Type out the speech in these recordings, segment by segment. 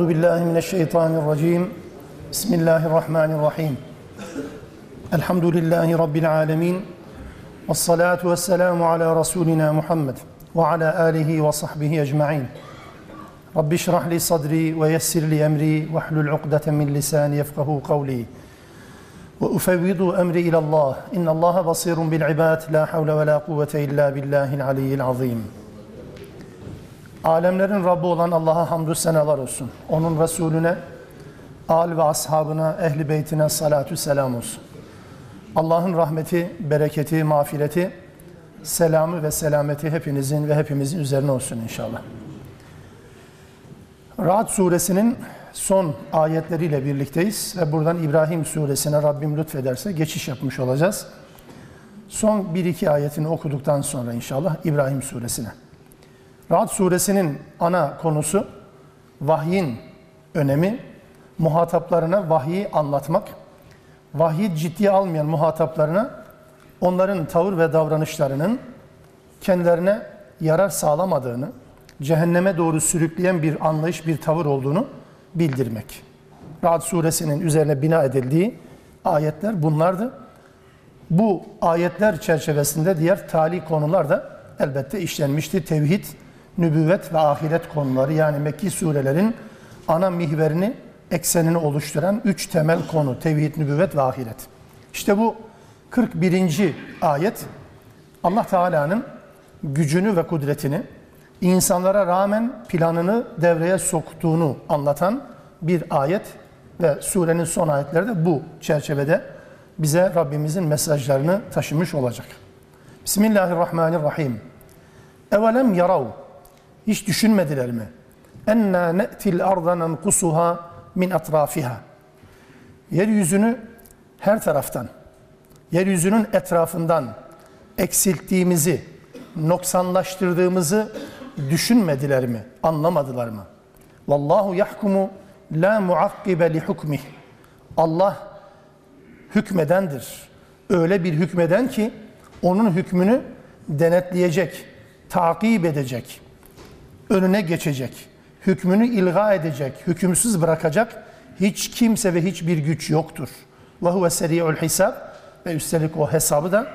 Euzubillahimineşşeytanirracim. Bismillahirrahmanirrahim. Elhamdülillahi Rabbil alemin. Vessalatu vesselamu ala Resulina Muhammed ve ala alihi ve sahbihi ecma'in. Rabbi şrahli sadri ve yessirli emri ve hlul uqdeten min lisani yefkahu kavli. Ve ufevvidu emri ilallah. İnnallaha basirun bil ibad. La havle ve la kuvvete illa billahil aliyyil azim. Alemlerin Rabbi olan Allah'a hamdü senalar olsun. Onun Resulüne, âl ve ashabına, ehli beytine salatu selam olsun. Allah'ın rahmeti, bereketi, mağfireti, selamı ve selameti hepinizin ve hepimizin üzerine olsun inşallah. Ra'd Suresinin son ayetleriyle birlikteyiz ve buradan İbrâhîm Suresine Rabbim lütfederse geçiş yapmış olacağız. Son 1-2 ayetini okuduktan sonra inşallah İbrâhîm Suresine. Ra'd Suresinin ana konusu vahyin önemi, muhataplarına vahyi anlatmak, vahyi ciddiye almayan muhataplarına onların tavır ve davranışlarının kendilerine yarar sağlamadığını, cehenneme doğru sürükleyen bir anlayış, bir tavır olduğunu bildirmek. Ra'd Suresinin üzerine bina edildiği ayetler bunlardı. Bu ayetler çerçevesinde diğer tali konular da elbette işlenmişti. Tevhid, nübüvvet ve ahiret konuları, yani Mekki surelerin ana mihverini, eksenini oluşturan 3 temel konu: tevhid, nübüvvet ve ahiret. İşte bu 41. ayet Allah Teala'nın gücünü ve kudretini, insanlara rağmen planını devreye soktuğunu anlatan bir ayet ve surenin son ayetleri de bu çerçevede bize Rabbimizin mesajlarını taşımış olacak. Bismillahirrahmanirrahim. Evelem yarav, hiç düşünmediler mi? Enna ne'til arda nenkusuha min etrafiha. Yeryüzünü her taraftan, yeryüzünün etrafından eksilttiğimizi, noksanlaştırdığımızı düşünmediler mi? Anlamadılar mı? Vallahu yahkumu la muakkibe li hukmih. Allah hükmedendir. Öyle bir hükmeden ki onun hükmünü denetleyecek, takip edecek, önüne geçecek, hükmünü ilga edecek, hükümsüz bırakacak hiç kimse ve hiçbir güç yoktur. Ve huve seri'ul hisab, ve üstelik o hesabı da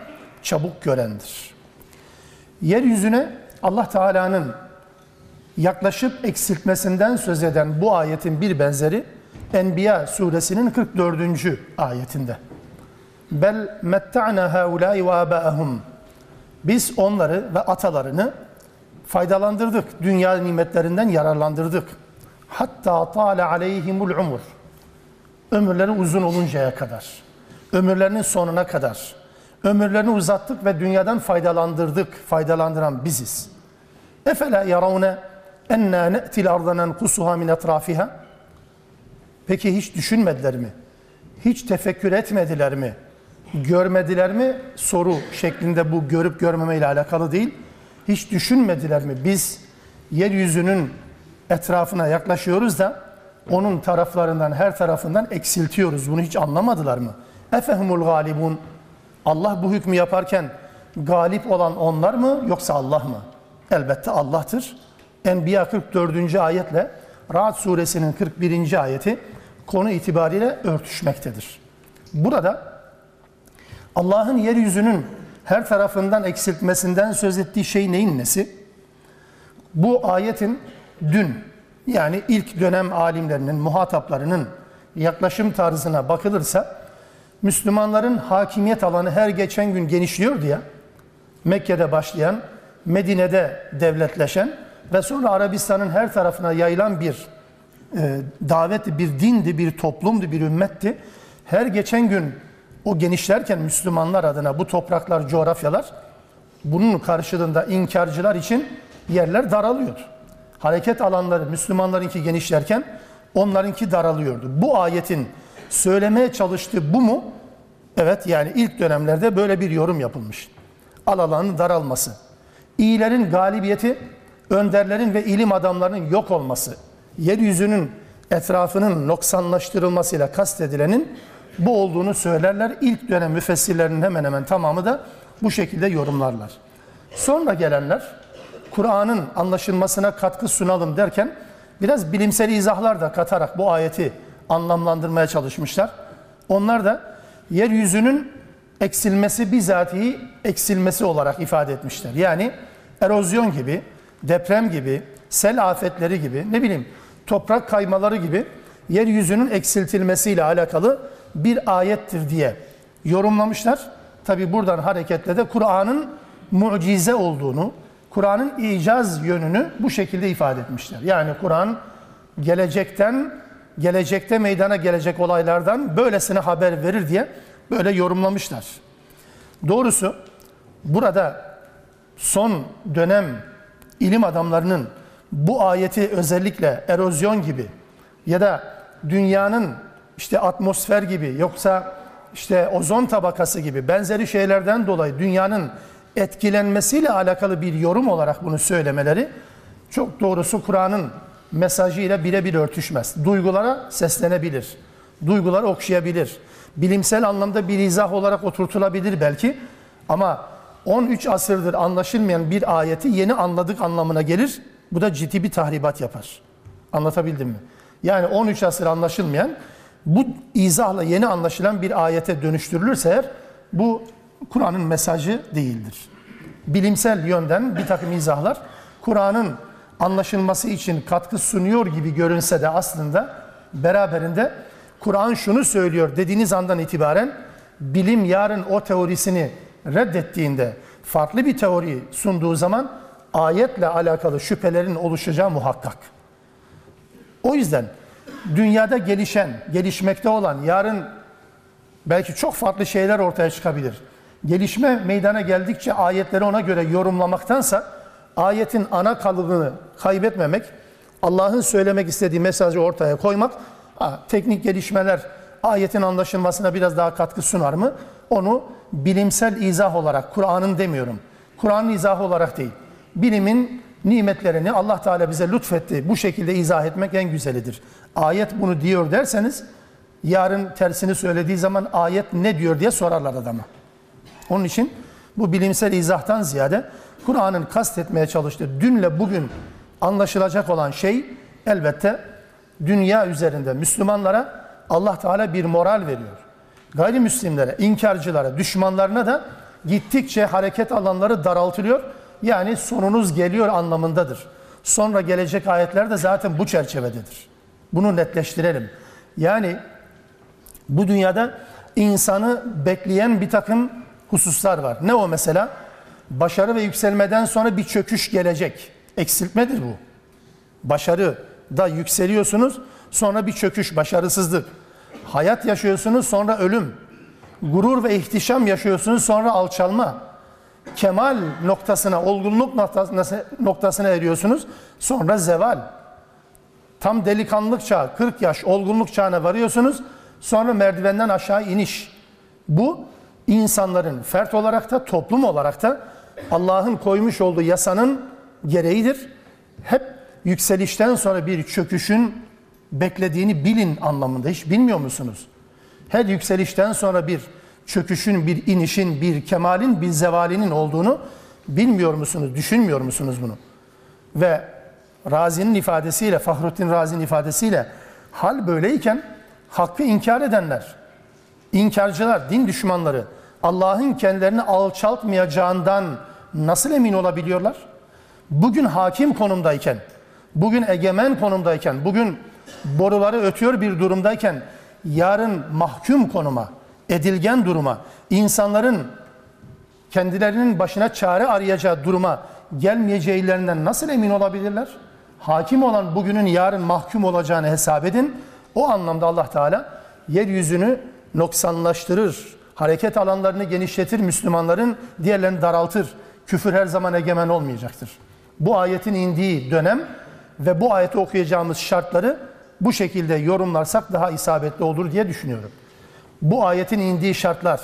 çabuk görendir. Yeryüzüne Allah Teala'nın yaklaşıp eksiltmesinden söz eden bu ayetin bir benzeri Enbiya suresinin 44. ayetinde. Bel metta'na haulai ve abâehum. Biz onları ve atalarını faydalandırdık. Dünya nimetlerinden yararlandırdık. Hatta tâle aleyhimul umur. Ömürleri uzun oluncaya kadar. Ömürlerinin sonuna kadar. Ömürlerini uzattık ve dünyadan faydalandırdık. Faydalandıran biziz. Efela yaravne enna ne'til ardanen kusuha min etrafiha. Peki hiç düşünmediler mi? Hiç tefekkür etmediler mi? Görmediler mi? Soru şeklinde, bu görüp görmeme ile alakalı değil. Hiç düşünmediler mi? Biz yeryüzünün etrafına yaklaşıyoruz da onun taraflarından, her tarafından eksiltiyoruz. Bunu hiç anlamadılar mı? Efehumul galibun. Allah bu hükmü yaparken galip olan onlar mı yoksa Allah mı? Elbette Allah'tır. Enbiya 44. ayetle Ra'd suresinin 41. ayeti konu itibariyle örtüşmektedir. Burada Allah'ın yeryüzünün her tarafından eksiltmesinden söz ettiği şey neyin nesi? Bu ayetin dün, yani ilk dönem alimlerinin, muhataplarının yaklaşım tarzına bakılırsa, Müslümanların hakimiyet alanı her geçen gün genişliyordu ya, Mekke'de başlayan, Medine'de devletleşen ve sonra Arabistan'ın her tarafına yayılan bir davetti, bir dindi, bir toplumdu, bir ümmetti. Her geçen gün o genişlerken Müslümanlar adına bu topraklar, coğrafyalar, bunun karşılığında inkarcılar için yerler daralıyordu. Hareket alanları Müslümanlarınki genişlerken onlarınki daralıyordu. Bu ayetin söylemeye çalıştığı bu mu? Evet, yani ilk dönemlerde böyle bir yorum yapılmış. Alanın daralması, iyilerin galibiyeti, önderlerin ve ilim adamlarının yok olması, yeryüzünün etrafının noksanlaştırılmasıyla kastedilenin bu olduğunu söylerler. İlk dönem müfessirlerinin hemen hemen tamamı da bu şekilde yorumlarlar. Sonra gelenler Kur'an'ın anlaşılmasına katkı sunalım derken biraz bilimsel izahlar da katarak bu ayeti anlamlandırmaya çalışmışlar. Onlar da yeryüzünün eksilmesi bizatihi eksilmesi olarak ifade etmişler. Yani erozyon gibi, deprem gibi, sel afetleri gibi, ne bileyim toprak kaymaları gibi yeryüzünün eksiltilmesiyle alakalı bir ayettir diye yorumlamışlar. Tabi buradan hareketle de Kur'an'ın mucize olduğunu, Kur'an'ın icaz yönünü bu şekilde ifade etmişler. Yani Kur'an gelecekte meydana gelecek olaylardan böylesine haber verir diye böyle yorumlamışlar. Doğrusu burada son dönem ilim adamlarının bu ayeti özellikle erozyon gibi ya da dünyanın işte atmosfer gibi yoksa işte ozon tabakası gibi benzeri şeylerden dolayı dünyanın etkilenmesiyle alakalı bir yorum olarak bunu söylemeleri çok doğrusu Kur'an'ın mesajıyla birebir örtüşmez. Duygulara seslenebilir. Duyguları okşayabilir. Bilimsel anlamda bir izah olarak oturtulabilir belki ama 13 asırdır anlaşılmayan bir ayeti yeni anladık anlamına gelir. Bu da ciddi bir tahribat yapar. Anlatabildim mi? Yani 13 asır anlaşılmayan, bu izahla yeni anlaşılan bir ayete dönüştürülürse eğer, bu Kur'an'ın mesajı değildir. Bilimsel yönden bir takım izahlar Kur'an'ın anlaşılması için katkı sunuyor gibi görünse de aslında beraberinde Kur'an şunu söylüyor dediğiniz andan itibaren bilim yarın o teorisini reddettiğinde farklı bir teori sunduğu zaman ayetle alakalı şüphelerin oluşacağı muhakkak. O yüzden dünyada gelişmekte olan yarın belki çok farklı şeyler ortaya çıkabilir. Gelişme meydana geldikçe ayetleri ona göre yorumlamaktansa ayetin ana kalıbını kaybetmemek, Allah'ın söylemek istediği mesajı ortaya koymak, teknik gelişmeler ayetin anlaşılmasına biraz daha katkı sunar mı? Onu bilimsel izah olarak, Kur'an'ın demiyorum, Kur'an'ın izahı olarak değil, bilimin nimetlerini Allah Teala bize lütfetti. Bu şekilde izah etmek en güzelidir. Ayet bunu diyor derseniz, yarın tersini söylediği zaman ayet ne diyor diye sorarlar adama. Onun için bu bilimsel izahtan ziyade Kur'an'ın kastetmeye çalıştığı dünle bugün anlaşılacak olan şey elbette dünya üzerinde Müslümanlara Allah Teala bir moral veriyor. Gayrimüslimlere, inkarcılara, düşmanlarına da gittikçe hareket alanları daraltılıyor. Yani sonunuz geliyor anlamındadır. Sonra gelecek ayetler de zaten bu çerçevededir. Bunu netleştirelim. Yani bu dünyada insanı bekleyen bir takım hususlar var. Ne o mesela? Başarı ve yükselmeden sonra bir çöküş gelecek. Eksiltmedir bu. Başarıda yükseliyorsunuz, sonra bir çöküş, başarısızlık. Hayat yaşıyorsunuz, sonra ölüm. Gurur ve ihtişam yaşıyorsunuz, sonra alçalma. Kemal noktasına, olgunluk noktasına eriyorsunuz. Sonra zeval. Tam delikanlılık çağı, 40 yaş olgunluk çağına varıyorsunuz. Sonra merdivenden aşağı iniş. Bu insanların fert olarak da toplum olarak da Allah'ın koymuş olduğu yasanın gereğidir. Hep yükselişten sonra bir çöküşün beklediğini bilin anlamında. Hiç bilmiyor musunuz? Her yükselişten sonra bir çöküşün, bir inişin, bir kemalin, bir zevalinin olduğunu bilmiyor musunuz, düşünmüyor musunuz bunu? Ve Razi'nin ifadesiyle, Fahrettin Razi'nin ifadesiyle hal böyleyken hakkı inkar edenler, inkarcılar, din düşmanları Allah'ın kendilerini alçaltmayacağından nasıl emin olabiliyorlar? Bugün hakim konumdayken, bugün egemen konumdayken, bugün boruları ötüyor bir durumdayken yarın mahkum konuma, edilgen duruma, insanların kendilerinin başına çare arayacağı duruma gelmeyeceğilerinden nasıl emin olabilirler? Hakim olan bugünün yarın mahkum olacağını hesap edin. O anlamda Allah Teala yeryüzünü noksanlaştırır, hareket alanlarını genişletir, Müslümanların diğerlerini daraltır. Küfür her zaman egemen olmayacaktır. Bu ayetin indiği dönem ve bu ayeti okuyacağımız şartları bu şekilde yorumlarsak daha isabetli olur diye düşünüyorum. Bu ayetin indiği şartlar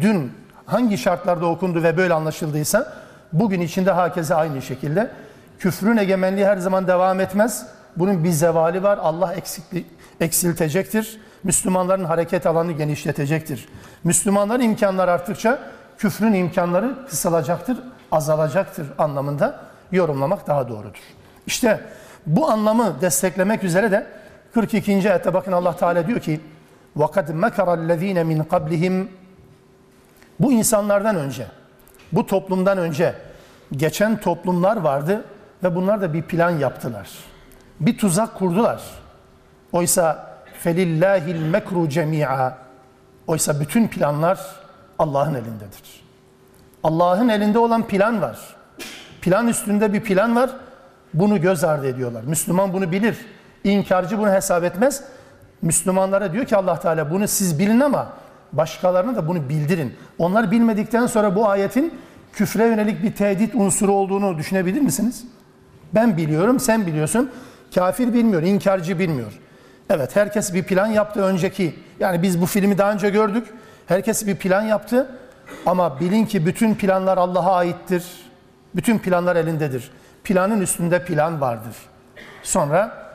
dün hangi şartlarda okundu ve böyle anlaşıldıysa bugün içinde herkese aynı şekilde. Küfrün egemenliği her zaman devam etmez. Bunun bir zevali var. Allah eksiltecektir. Müslümanların hareket alanını genişletecektir. Müslümanların imkanları arttıkça küfrün imkanları kısalacaktır, azalacaktır anlamında yorumlamak daha doğrudur. İşte Bu anlamı desteklemek üzere de 42. ayette bakın Allah Teala diyor ki وَقَدْ مَكَرَ الَّذ۪ينَ مِنْ قَبْلِهِمْ Bu insanlardan önce, bu toplumdan önce geçen toplumlar vardı ve bunlar da bir plan yaptılar. Bir tuzak kurdular. Oysa فَلِلَّهِ الْمَكْرُ جَمِيعًا Oysa bütün planlar Allah'ın elindedir. Allah'ın elinde olan plan var. Plan üstünde bir plan var. Bunu göz ardı ediyorlar. Müslüman bunu bilir. İnkarcı bunu hesap etmez. Müslümanlara diyor ki Allah Teala bunu siz bilin ama başkalarına da bunu bildirin. Onlar bilmedikten sonra bu ayetin küfre yönelik bir tehdit unsuru olduğunu düşünebilir misiniz? Ben biliyorum, sen biliyorsun. Kafir bilmiyor, inkarcı bilmiyor. Evet, herkes bir plan yaptı önceki. Yani biz bu filmi daha önce gördük. Herkes bir plan yaptı. Ama bilin ki bütün planlar Allah'a aittir. Bütün planlar elindedir. Planın üstünde plan vardır. Sonra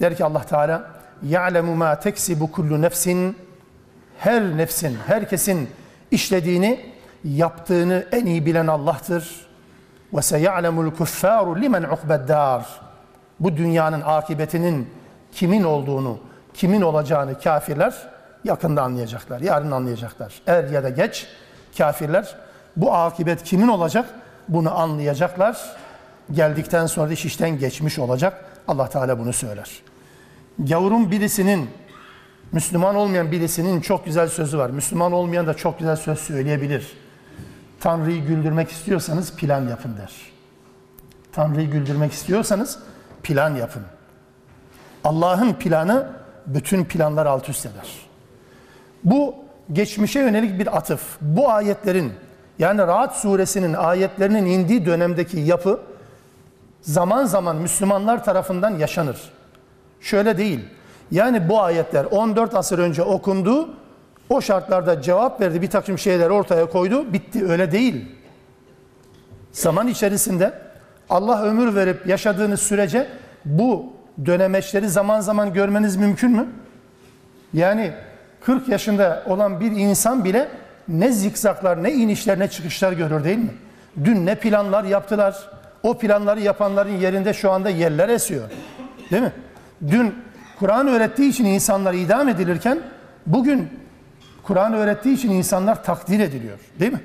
der ki Allah Teala يَعْلَمُ مَا تَكْسِبُ كُلُّ نَفْسٍ Her nefsin, herkesin işlediğini, yaptığını en iyi bilen Allah'tır. وَسَيَعْلَمُ الْكُفَّارُ لِمَنْ عُقْبَ الدَّارِ Bu dünyanın akıbetinin kimin olduğunu, kimin olacağını kafirler yakında anlayacaklar, yarın anlayacaklar. Er ya da geç kafirler bu akıbet kimin olacak bunu anlayacaklar. Geldikten sonra iş işten geçmiş olacak. Allah Teala bunu söyler. Gavurun birisinin, Müslüman olmayan birisinin çok güzel sözü var. Müslüman olmayan da çok güzel söz söyleyebilir. Tanrı'yı güldürmek istiyorsanız plan yapın der. Tanrı'yı güldürmek istiyorsanız plan yapın. Allah'ın planı bütün planlar alt üst eder. Bu geçmişe yönelik bir atıf. Bu ayetlerin yani Ra'd suresinin ayetlerinin indiği dönemdeki yapı zaman zaman Müslümanlar tarafından yaşanır. Şöyle değil. Yani bu ayetler 14 asır önce okundu. O şartlarda cevap verdi. Bir takım şeyler ortaya koydu. Bitti. Öyle değil. Zaman içerisinde Allah ömür verip yaşadığınız sürece bu dönemeçleri zaman zaman görmeniz mümkün mü? Yani 40 yaşında olan bir insan bile ne zikzaklar, ne inişler, ne çıkışlar görür değil mi? Dün ne planlar yaptılar. O planları yapanların yerinde şu anda yerler esiyor. Değil mi? Dün Kur'an öğrettiği için insanlar idam edilirken bugün Kur'an öğrettiği için insanlar takdir ediliyor. Değil mi?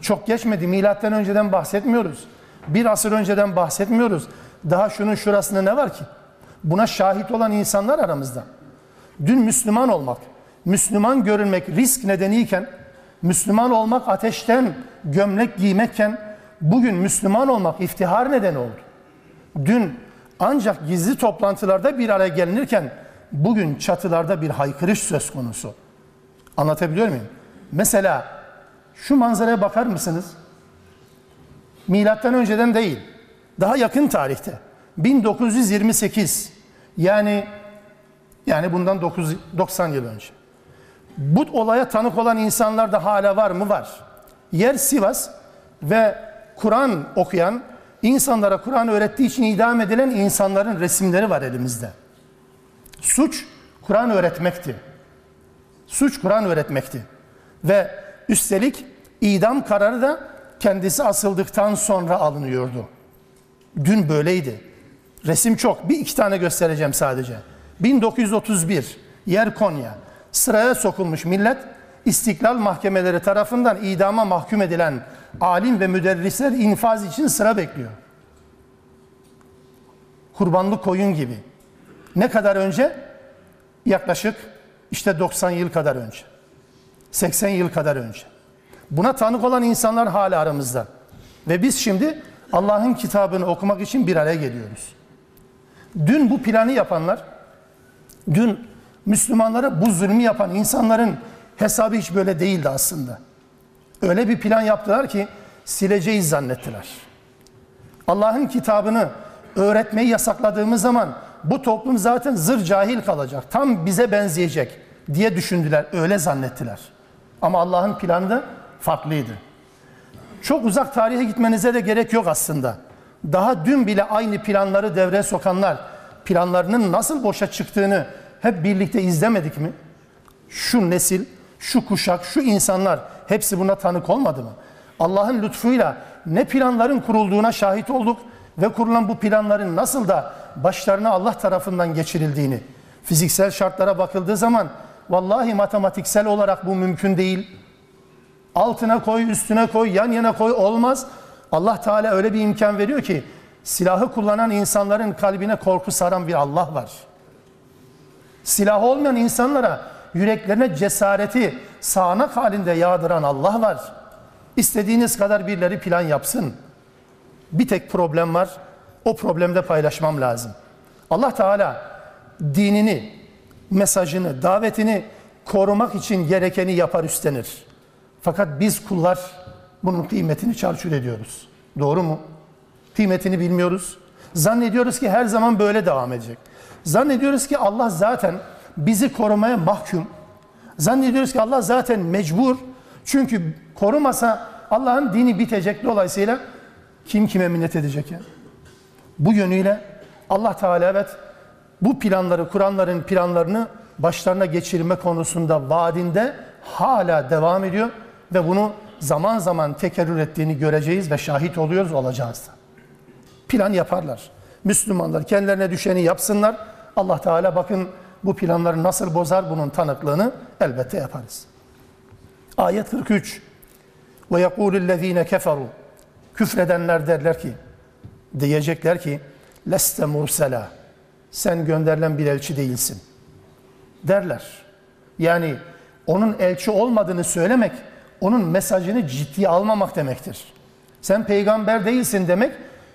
Çok geçmedi. Milattan önceden bahsetmiyoruz. Bir asır önceden bahsetmiyoruz. Daha şunun şurasında ne var ki? Buna şahit olan insanlar aramızda. Dün Müslüman olmak, Müslüman görünmek risk nedeniyken, Müslüman olmak ateşten gömlek giymekken, bugün Müslüman olmak iftihar nedeni oldu. Dün ancak gizli toplantılarda bir araya gelinirken, bugün çatılarda bir haykırış söz konusu. Anlatabiliyor muyum? Mesela şu manzaraya bakar mısınız? Milattan önceden değil, daha yakın tarihte. 1928, yani bundan 90 yıl önce. Bu olaya tanık olan insanlar da hala var mı? Var. Yer Sivas ve Kur'an okuyan, insanlara Kur'an öğrettiği için idam edilen insanların resimleri var elimizde. Suç Kur'an öğretmekti. Suç Kur'an öğretmekti. Ve üstelik idam kararı da kendisi asıldıktan sonra alınıyordu. Dün böyleydi. Resim çok. Bir iki tane göstereceğim sadece. 1931, yer Konya. Sıraya sokulmuş millet, İstiklal mahkemeleri tarafından idama mahkum edilen alim ve müderrisler infaz için sıra bekliyor. Kurbanlı koyun gibi. Ne kadar önce? Yaklaşık işte 90 yıl kadar önce. 80 yıl kadar önce. Buna tanık olan insanlar hala aramızda. Ve biz şimdi Allah'ın kitabını okumak için bir araya geliyoruz. Dün bu planı yapanlar, dün Müslümanlara bu zulmü yapan insanların hesabı hiç böyle değildi aslında. Öyle bir plan yaptılar ki sileceğiz zannettiler. Allah'ın kitabını öğretmeyi yasakladığımız zaman bu toplum zaten zır cahil kalacak, tam bize benzeyecek diye düşündüler, öyle zannettiler. Ama Allah'ın planı da farklıydı. Çok uzak tarihe gitmenize de gerek yok aslında. Daha dün bile aynı planları devreye sokanlar, planlarının nasıl boşa çıktığını hep birlikte izlemedik mi? Şu nesil, şu kuşak, şu insanlar hepsi buna tanık olmadı mı? Allah'ın lütfuyla ne planların kurulduğuna şahit olduk, ve kurulan bu planların nasıl da başlarına Allah tarafından geçirildiğini, fiziksel şartlara bakıldığı zaman vallahi matematiksel olarak bu mümkün değil. Altına koy, üstüne koy, yan yana koy, olmaz. Allah Teala öyle bir imkan veriyor ki silahı kullanan insanların kalbine korku saran bir Allah var. Silahı olmayan insanlara yüreklerine cesareti sağanak halinde yağdıran Allah var. İstediğiniz kadar birileri plan yapsın. Bir tek problem var. O problemde paylaşmam lazım. Allah Teala dinini, mesajını, davetini korumak için gerekeni yapar, üstlenir. Fakat biz kullar bunun kıymetini çarçur ediyoruz. Doğru mu? Kıymetini bilmiyoruz. Zannediyoruz ki her zaman böyle devam edecek. Zannediyoruz ki Allah zaten bizi korumaya mahkum. Zannediyoruz ki Allah zaten mecbur. Çünkü korumasa Allah'ın dini bitecek. Dolayısıyla kim kime minnet edecek ya? Bu yönüyle Allah Teala evet bu planları, Kur'anların planlarını başlarına geçirme konusunda vaadinde hala devam ediyor ve bunu zaman zaman tekerrür ettiğini göreceğiz ve şahit oluyoruz, olacağız da. Plan yaparlar. Müslümanlar kendilerine düşeni yapsınlar. Allah Teala bakın bu planları nasıl bozar, bunun tanıklığını elbette yaparız. Ayet 43. Ve yekûlüllezîne keferû. Küfredenler derler ki, diyecekler ki, leste mursela. Sen gönderilen bir elçi değilsin derler. Yani onun elçi olmadığını söylemek, onun mesajını ciddiye almamak demektir. Sen peygamber değilsin demek,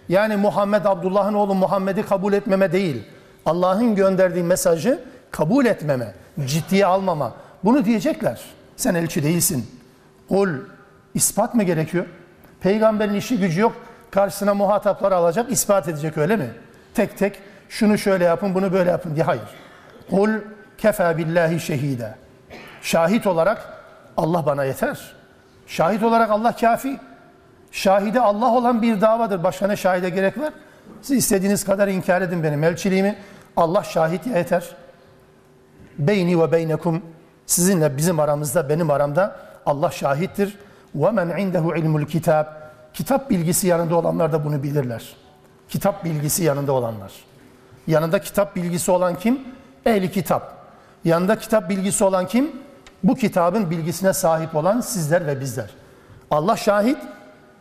yani Muhammed, Abdullah'ın oğlu Muhammed'i kabul etmeme değil, Allah'ın gönderdiği mesajı kabul etmeme, ciddiye almama. Bunu diyecekler. Sen elçi değilsin. Kul, ispat mı gerekiyor? Peygamberin işi gücü yok. Karşısına muhatapları alacak, ispat edecek öyle mi? Tek tek şunu şöyle yapın, bunu böyle yapın diye. Hayır. Kul kefâ billahi şehîde. Şahit olarak Allah bana yeter. Şahit olarak Allah kafi. Şahide Allah olan bir davadır. Başka ne şahide gerek var? Siz istediğiniz kadar inkar edin benim elçiliğimi. Allah şahit yeter. Beyni ve beynekum. Sizinle bizim aramızda, benim aramda Allah şahittir. وَمَنْ عِنْدَهُ عِلْمُ الْكِتَابِ Kitap bilgisi yanında olanlar da bunu bilirler. Kitap bilgisi yanında olanlar. Yanında kitap bilgisi olan kim? Ehli kitap. Yanında kitap bilgisi olan kim? Bu kitabın bilgisine sahip olan sizler ve bizler. Allah şahit,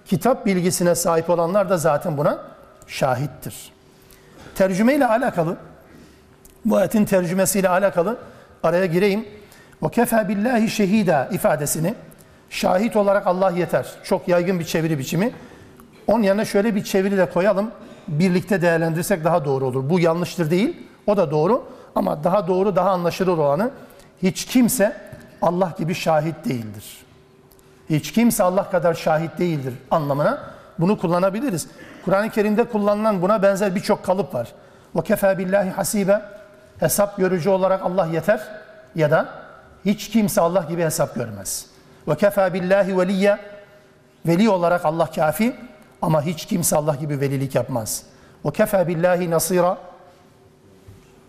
kitap bilgisine sahip olanlar da zaten buna şahittir. Tercümeyle alakalı, bu ayetin tercümesiyle alakalı araya gireyim. وَكَفَى بِاللّٰهِ شَه۪يدًا ifadesini şahit olarak Allah yeter. Çok yaygın bir çeviri biçimi. Onun yanına şöyle bir çeviri de koyalım. Birlikte değerlendirsek daha doğru olur. Bu yanlıştır değil. O da doğru. Ama daha doğru, daha anlaşılır olanı. Hiç kimse Allah gibi şahit değildir. Hiç kimse Allah kadar şahit değildir anlamına. Bunu kullanabiliriz. Kur'an-ı Kerim'de kullanılan buna benzer birçok kalıp var. وَكَفَى بِاللّٰهِ حَس۪يبًا Hesap görücü olarak Allah yeter. Ya da hiç kimse Allah gibi hesap görmez. وَكَفَى بِاللّٰهِ وَلِيَّ Veli olarak Allah kafi ama hiç kimse Allah gibi velilik yapmaz. وَكَفَى بِاللّٰهِ نَصِيرًا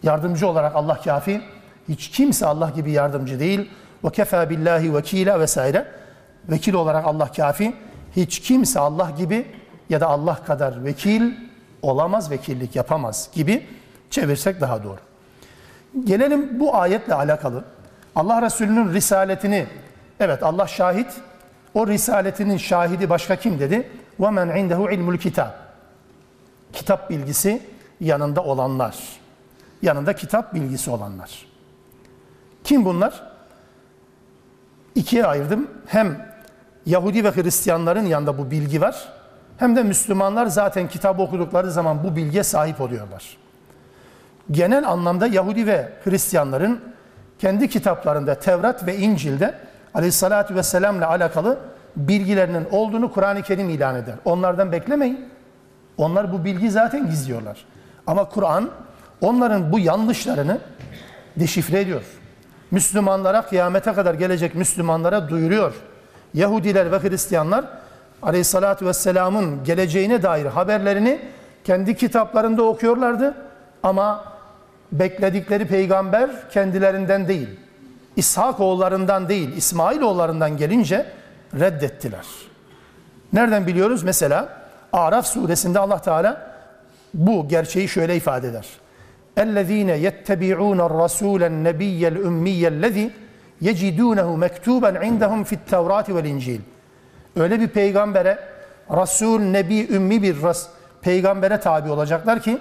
Yardımcı olarak Allah kafi, hiç kimse Allah gibi yardımcı değil. وَكَفَى بِاللّٰهِ وَك۪يلًا vesaire. Vekil olarak Allah kafi, hiç kimse Allah gibi ya da Allah kadar vekil olamaz, vekillik yapamaz gibi çevirsek daha doğru. Gelelim bu ayetle alakalı. Allah Resulü'nün risaletini, evet Allah şahit, o risaletinin şahidi başka kim dedi? وَمَنْ عِنْدَهُ عِلْمُ الْكِتَابِ Kitap bilgisi yanında olanlar. Yanında kitap bilgisi olanlar. Kim bunlar? İkiye ayırdım. Hem Yahudi ve Hristiyanların yanında bu bilgi var, hem de Müslümanlar zaten kitabı okudukları zaman bu bilgiye sahip oluyorlar. Genel anlamda Yahudi ve Hristiyanların kendi kitaplarında, Tevrat ve İncil'de Aleyhisselatü Vesselam'la alakalı bilgilerinin olduğunu Kur'an-ı Kerim ilan eder. Onlardan beklemeyin. Onlar bu bilgi zaten gizliyorlar. Ama Kur'an onların bu yanlışlarını deşifre ediyor. Müslümanlara, kıyamete kadar gelecek Müslümanlara duyuruyor. Yahudiler ve Hristiyanlar Aleyhisselatü Vesselam'ın geleceğine dair haberlerini kendi kitaplarında okuyorlardı. Ama bekledikleri peygamber kendilerinden değil, İshak oğullarından değil, İsmail oğullarından gelince reddettiler. Nereden biliyoruz? Mesela A'raf suresinde Allah Teala bu gerçeği şöyle ifade eder. اَلَّذ۪ينَ يَتَّبِعُونَ الرَّسُولَ النَّبِيَّ الْاُمِّيَّ الَّذ۪ي يَجِدُونَهُ مَكْتُوبًا عِنْدَهُمْ فِي التَّوْرَاتِ وَالْاِنْجِيلِ. Öyle bir peygambere, Resul, Nebi, Ümmi bir peygambere tabi olacaklar ki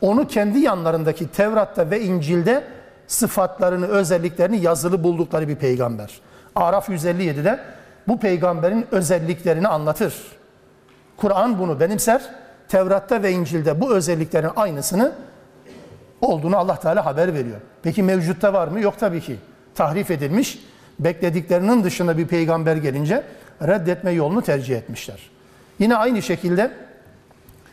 onu kendi yanlarındaki Tevrat'ta ve İncil'de sıfatlarını, özelliklerini yazılı buldukları bir peygamber. Araf 157'de bu peygamberin özelliklerini anlatır. Kur'an bunu benimser. Tevrat'ta ve İncil'de bu özelliklerin aynısını olduğunu Allah Teala haber veriyor. Peki mevcutta var mı? Yok tabii ki. Tahrif edilmiş, beklediklerinin dışında bir peygamber gelince reddetme yolunu tercih etmişler. Yine aynı şekilde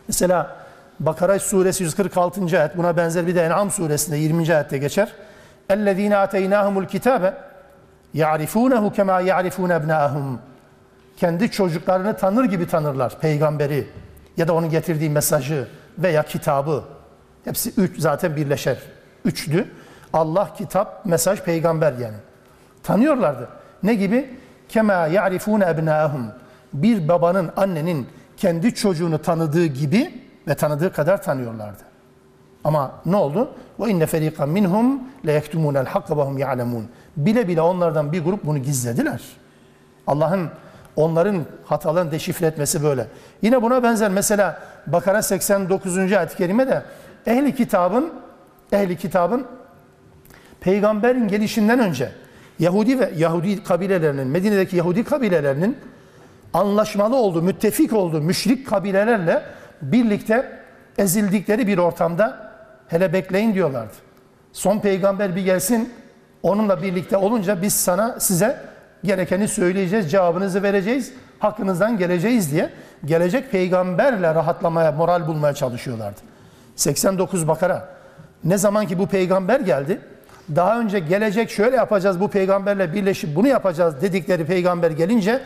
mesela Bakara suresi 146. ayet, buna benzer bir de En'am suresinde 20. ayette geçer. اَلَّذ۪ينَ اَتَيْنَاهُمُ الْكِتَابَ يَعْرِفُونَهُ كَمَا يَعْرِفُونَ اَبْنَاهُمْ. Kendi çocuklarını tanır gibi tanırlar peygamberi ya da onun getirdiği mesajı veya kitabı. Hepsi üç zaten birleşer. Üçlü. Allah, kitap, mesaj, peygamber yani. Tanıyorlardı. Ne gibi? كَمَا يَعْرِفُونَ اَبْنَاهُمْ. Bir babanın, annenin kendi çocuğunu tanıdığı gibi ve tanıdığı kadar tanıyorlardı. Ama ne oldu? وَاِنَّ فَر۪يقًا مِنْهُمْ لَيَكْتُمُونَ الْحَقَّ وَهُمْ يَعْلَمُونَ. Bile bile onlardan bir grup bunu gizlediler. Allah'ın onların hatalarını deşifre etmesi böyle. Yine buna benzer mesela Bakara 89. ayet-i kerime de ehli kitabın peygamberin gelişinden önce Yahudi kabilelerinin, Medine'deki Yahudi kabilelerinin anlaşmalı olduğu, müttefik olduğu müşrik kabilelerle birlikte ezildikleri bir ortamda hele bekleyin diyorlardı. Son peygamber bir gelsin, onunla birlikte olunca biz size gerekeni söyleyeceğiz, cevabınızı vereceğiz, hakkınızdan geleceğiz diye gelecek peygamberle rahatlamaya, moral bulmaya çalışıyorlardı. 89 Bakara. Ne zaman ki bu peygamber geldi, daha önce gelecek şöyle yapacağız, bu peygamberle birleşip bunu yapacağız dedikleri peygamber gelince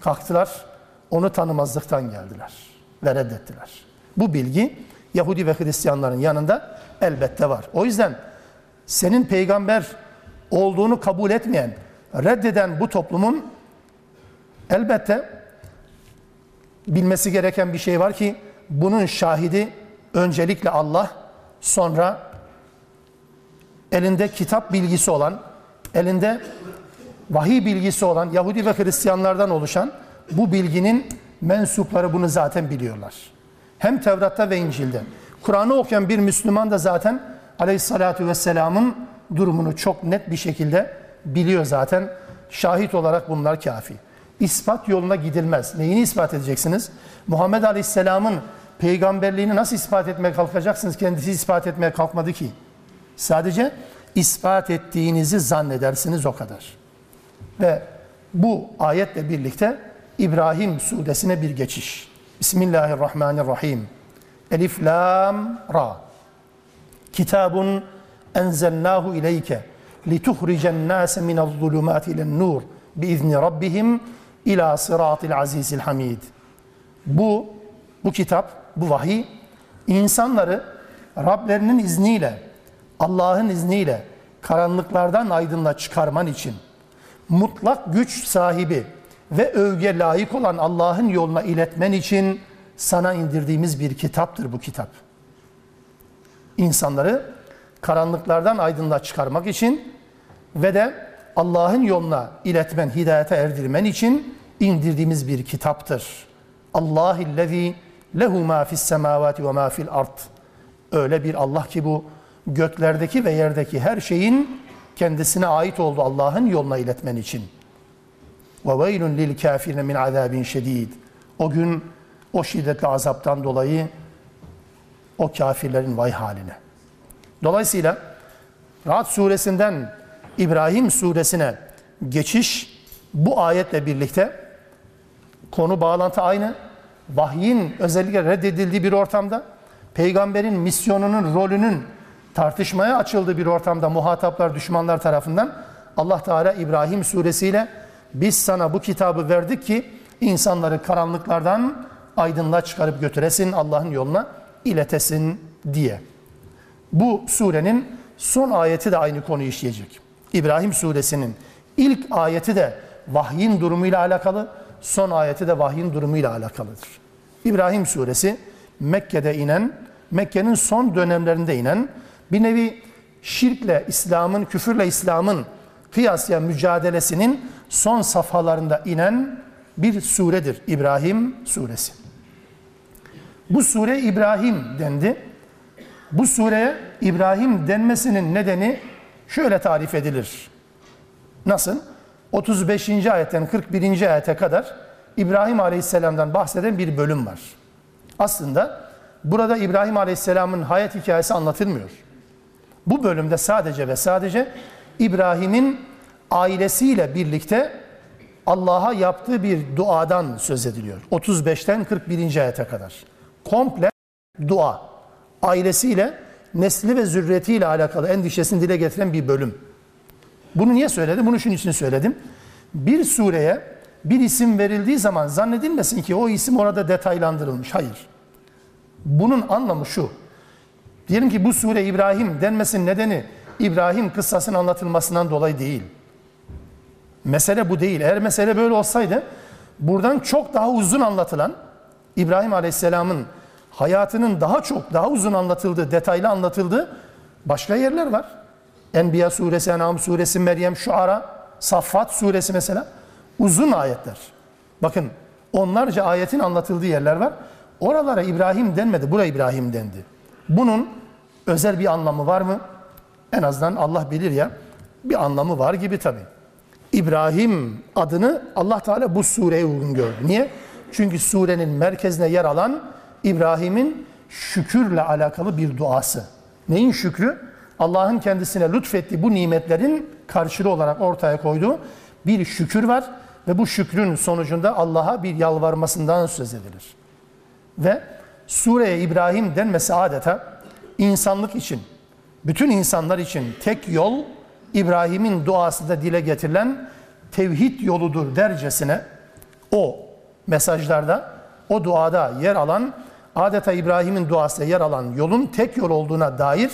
kalktılar, onu tanımazlıktan geldiler ve reddettiler. Bu bilgi Yahudi ve Hristiyanların yanında elbette var. O yüzden senin peygamber olduğunu kabul etmeyen, reddeden bu toplumun elbette bilmesi gereken bir şey var ki bunun şahidi öncelikle Allah, sonra elinde kitap bilgisi olan, elinde vahiy bilgisi olan Yahudi ve Hristiyanlardan oluşan bu bilginin mensupları bunu zaten biliyorlar. Hem Tevrat'ta ve İncil'de. Kur'an'ı okuyan bir Müslüman da zaten Aleyhisselatü Vesselam'ın durumunu çok net bir şekilde biliyor zaten. Şahit olarak bunlar kafi. İspat yoluna gidilmez. Neyini ispat edeceksiniz? Muhammed Aleyhisselam'ın peygamberliğini nasıl ispat etmeye kalkacaksınız? Kendisi ispat etmeye kalkmadı ki. Sadece ispat ettiğinizi zannedersiniz, o kadar. Ve bu ayetle birlikte İbrâhîm Sûresine bir geçiş. Bismillahirrahmanirrahim. Elif, Lam, Ra. Kitabun enzelnâhu ileyke lituhricen nâse minel-zulümâti ilen-nûr biizni rabbihim ilâ sırâtil azîzil hamîd. Bu kitap, bu vahiy insanları Rablerinin izniyle, Allah'ın izniyle karanlıklardan aydınlığa çıkarman için mutlak güç sahibi ve övgüye layık olan Allah'ın yoluna iletmen için sana indirdiğimiz bir kitaptır bu kitap. İnsanları karanlıklardan aydınlığa çıkarmak için ve de Allah'ın yoluna iletmen, hidayete erdirmen için indirdiğimiz bir kitaptır. Allahüllezî lehu mâ fissemâvâti ve mâ fil ard. Öyle bir Allah ki bu göklerdeki ve yerdeki her şeyin kendisine ait olduğu Allah'ın yoluna iletmen için. وَوَيْلٌ لِلْكَافِرِنَ مِنْ عَذَابٍ شَد۪يدٍ. O gün o şiddetli azaptan dolayı o kafirlerin vay haline. Dolayısıyla Ra'd suresinden İbrâhîm suresine geçiş bu ayetle birlikte, konu bağlantı aynı. Vahyin özellikle reddedildiği bir ortamda, peygamberin misyonunun, rolünün tartışmaya açıldığı bir ortamda muhataplar, düşmanlar tarafından Allah Teala İbrâhîm suresiyle biz sana bu kitabı verdik ki insanları karanlıklardan aydınlığa çıkarıp götüresin, Allah'ın yoluna iletesin diye. Bu surenin son ayeti de aynı konuyu işleyecek. İbrâhîm suresinin ilk ayeti de vahyin durumuyla alakalı, son ayeti de vahyin durumuyla alakalıdır. İbrâhîm suresi Mekke'de inen Mekke'nin son dönemlerinde inen, bir nevi şirkle İslam'ın, küfürle İslam'ın kıyasya mücadelesinin son safhalarında inen bir suredir İbrâhîm Sûresi. Bu sure İbrahim dendi. Bu sureye İbrahim denmesinin nedeni şöyle tarif edilir. Nasıl? 35. ayetten 41. ayete kadar İbrahim Aleyhisselam'dan bahseden bir bölüm var. Aslında burada İbrahim Aleyhisselam'ın hayat hikayesi anlatılmıyor. Bu bölümde sadece ve sadece İbrahim'in ailesiyle birlikte Allah'a yaptığı bir duadan söz ediliyor. 35'ten 41. ayete kadar. Komple dua. Ailesiyle, nesli ve zürriyetiyle alakalı endişesini dile getiren bir bölüm. Bunu niye söyledim? Bunu şunun için söyledim. Bir sureye bir isim verildiği zaman zannedilmesin ki o isim orada detaylandırılmış. Hayır. Bunun anlamı şu. Diyelim ki bu sure İbrahim denmesinin nedeni İbrahim kıssasının anlatılmasından dolayı değil. Mesele bu değil. Eğer mesele böyle olsaydı buradan çok daha uzun anlatılan İbrahim Aleyhisselam'ın hayatının daha çok, daha uzun anlatıldığı, detaylı anlatıldığı başka yerler var. Enbiya suresi, En'am suresi, Meryem, Şuara, Saffat suresi mesela. Uzun ayetler. Bakın onlarca ayetin anlatıldığı yerler var. Oralara İbrahim denmedi, buraya İbrahim dendi. Bunun özel bir anlamı var mı? En azından Allah bilir ya, bir anlamı var gibi tabii. İbrahim adını Allah Teala bu sureye uygun gördü. Niye? Çünkü surenin merkezine yer alan İbrahim'in şükürle alakalı bir duası. Neyin şükrü? Allah'ın kendisine lütfettiği bu nimetlerin karşılığı olarak ortaya koyduğu bir şükür var. Ve bu şükrün sonucunda Allah'a bir yalvarmasından söz edilir. Ve sureye İbrahim denmesi adeta insanlık için, bütün insanlar için tek yol İbrahim'in duasında dile getirilen tevhid yoludur dercesine o mesajlarda, o duada yer alan, adeta İbrahim'in duasında yer alan yolun tek yol olduğuna dair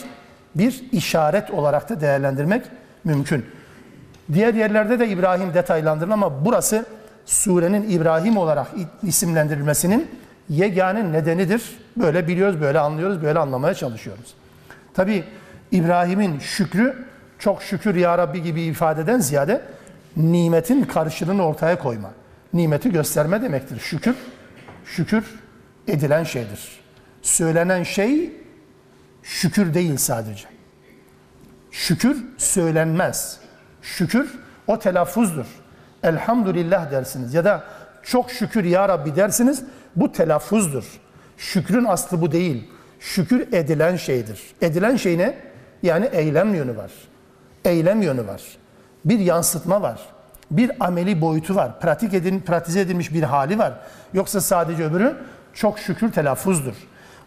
bir işaret olarak da değerlendirmek mümkün. Diğer yerlerde de İbrahim detaylandırılır ama burası surenin İbrahim olarak isimlendirilmesinin yegane nedenidir. Böyle biliyoruz, böyle anlıyoruz, böyle anlamaya çalışıyoruz. Tabii İbrahim'in şükrü, çok şükür ya Rabbi gibi ifadeden ziyade nimetin karşılığını ortaya koyma, nimeti gösterme demektir. Şükür, şükür edilen şeydir. Söylenen şey şükür değil sadece. Şükür söylenmez. Şükür o telaffuzdur. Elhamdülillah dersiniz ya da çok şükür ya Rabbi dersiniz, bu telaffuzdur. Şükrün aslı bu değil. Şükür edilen şeydir. Edilen şey ne? Yani eylem yönü var. Eylem yönü var. Bir yansıtma var. Bir ameli boyutu var. Pratize edilmiş bir hali var. Yoksa sadece öbürü çok şükür telaffuzdur.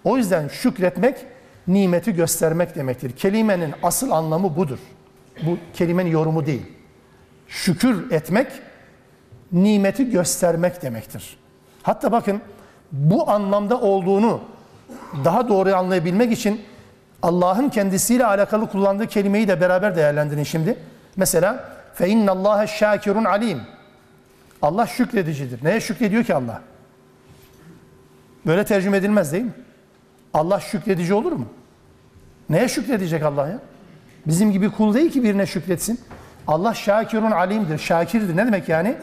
O yüzden şükretmek nimeti göstermek demektir. Kelimenin asıl anlamı budur. Bu kelimenin yorumu değil. Şükür etmek nimeti göstermek demektir. Hatta bakın bu anlamda olduğunu daha doğru anlayabilmek için Allah'ın kendisiyle alakalı kullandığı kelimeyi de beraber değerlendirin şimdi. Mesela فَاِنَّ اللّٰهَ شَاكِرٌ عَلِيمٌ. Allah şükredicidir. Neye şükrediyor ki Allah? Böyle tercüme edilmez değil mi? Allah şükredici olur mu? Neye şükredecek Allah ya? Bizim gibi kul değil ki birine şükretsin. Allah şakirun alimdir, şakirdir. Ne demek yani?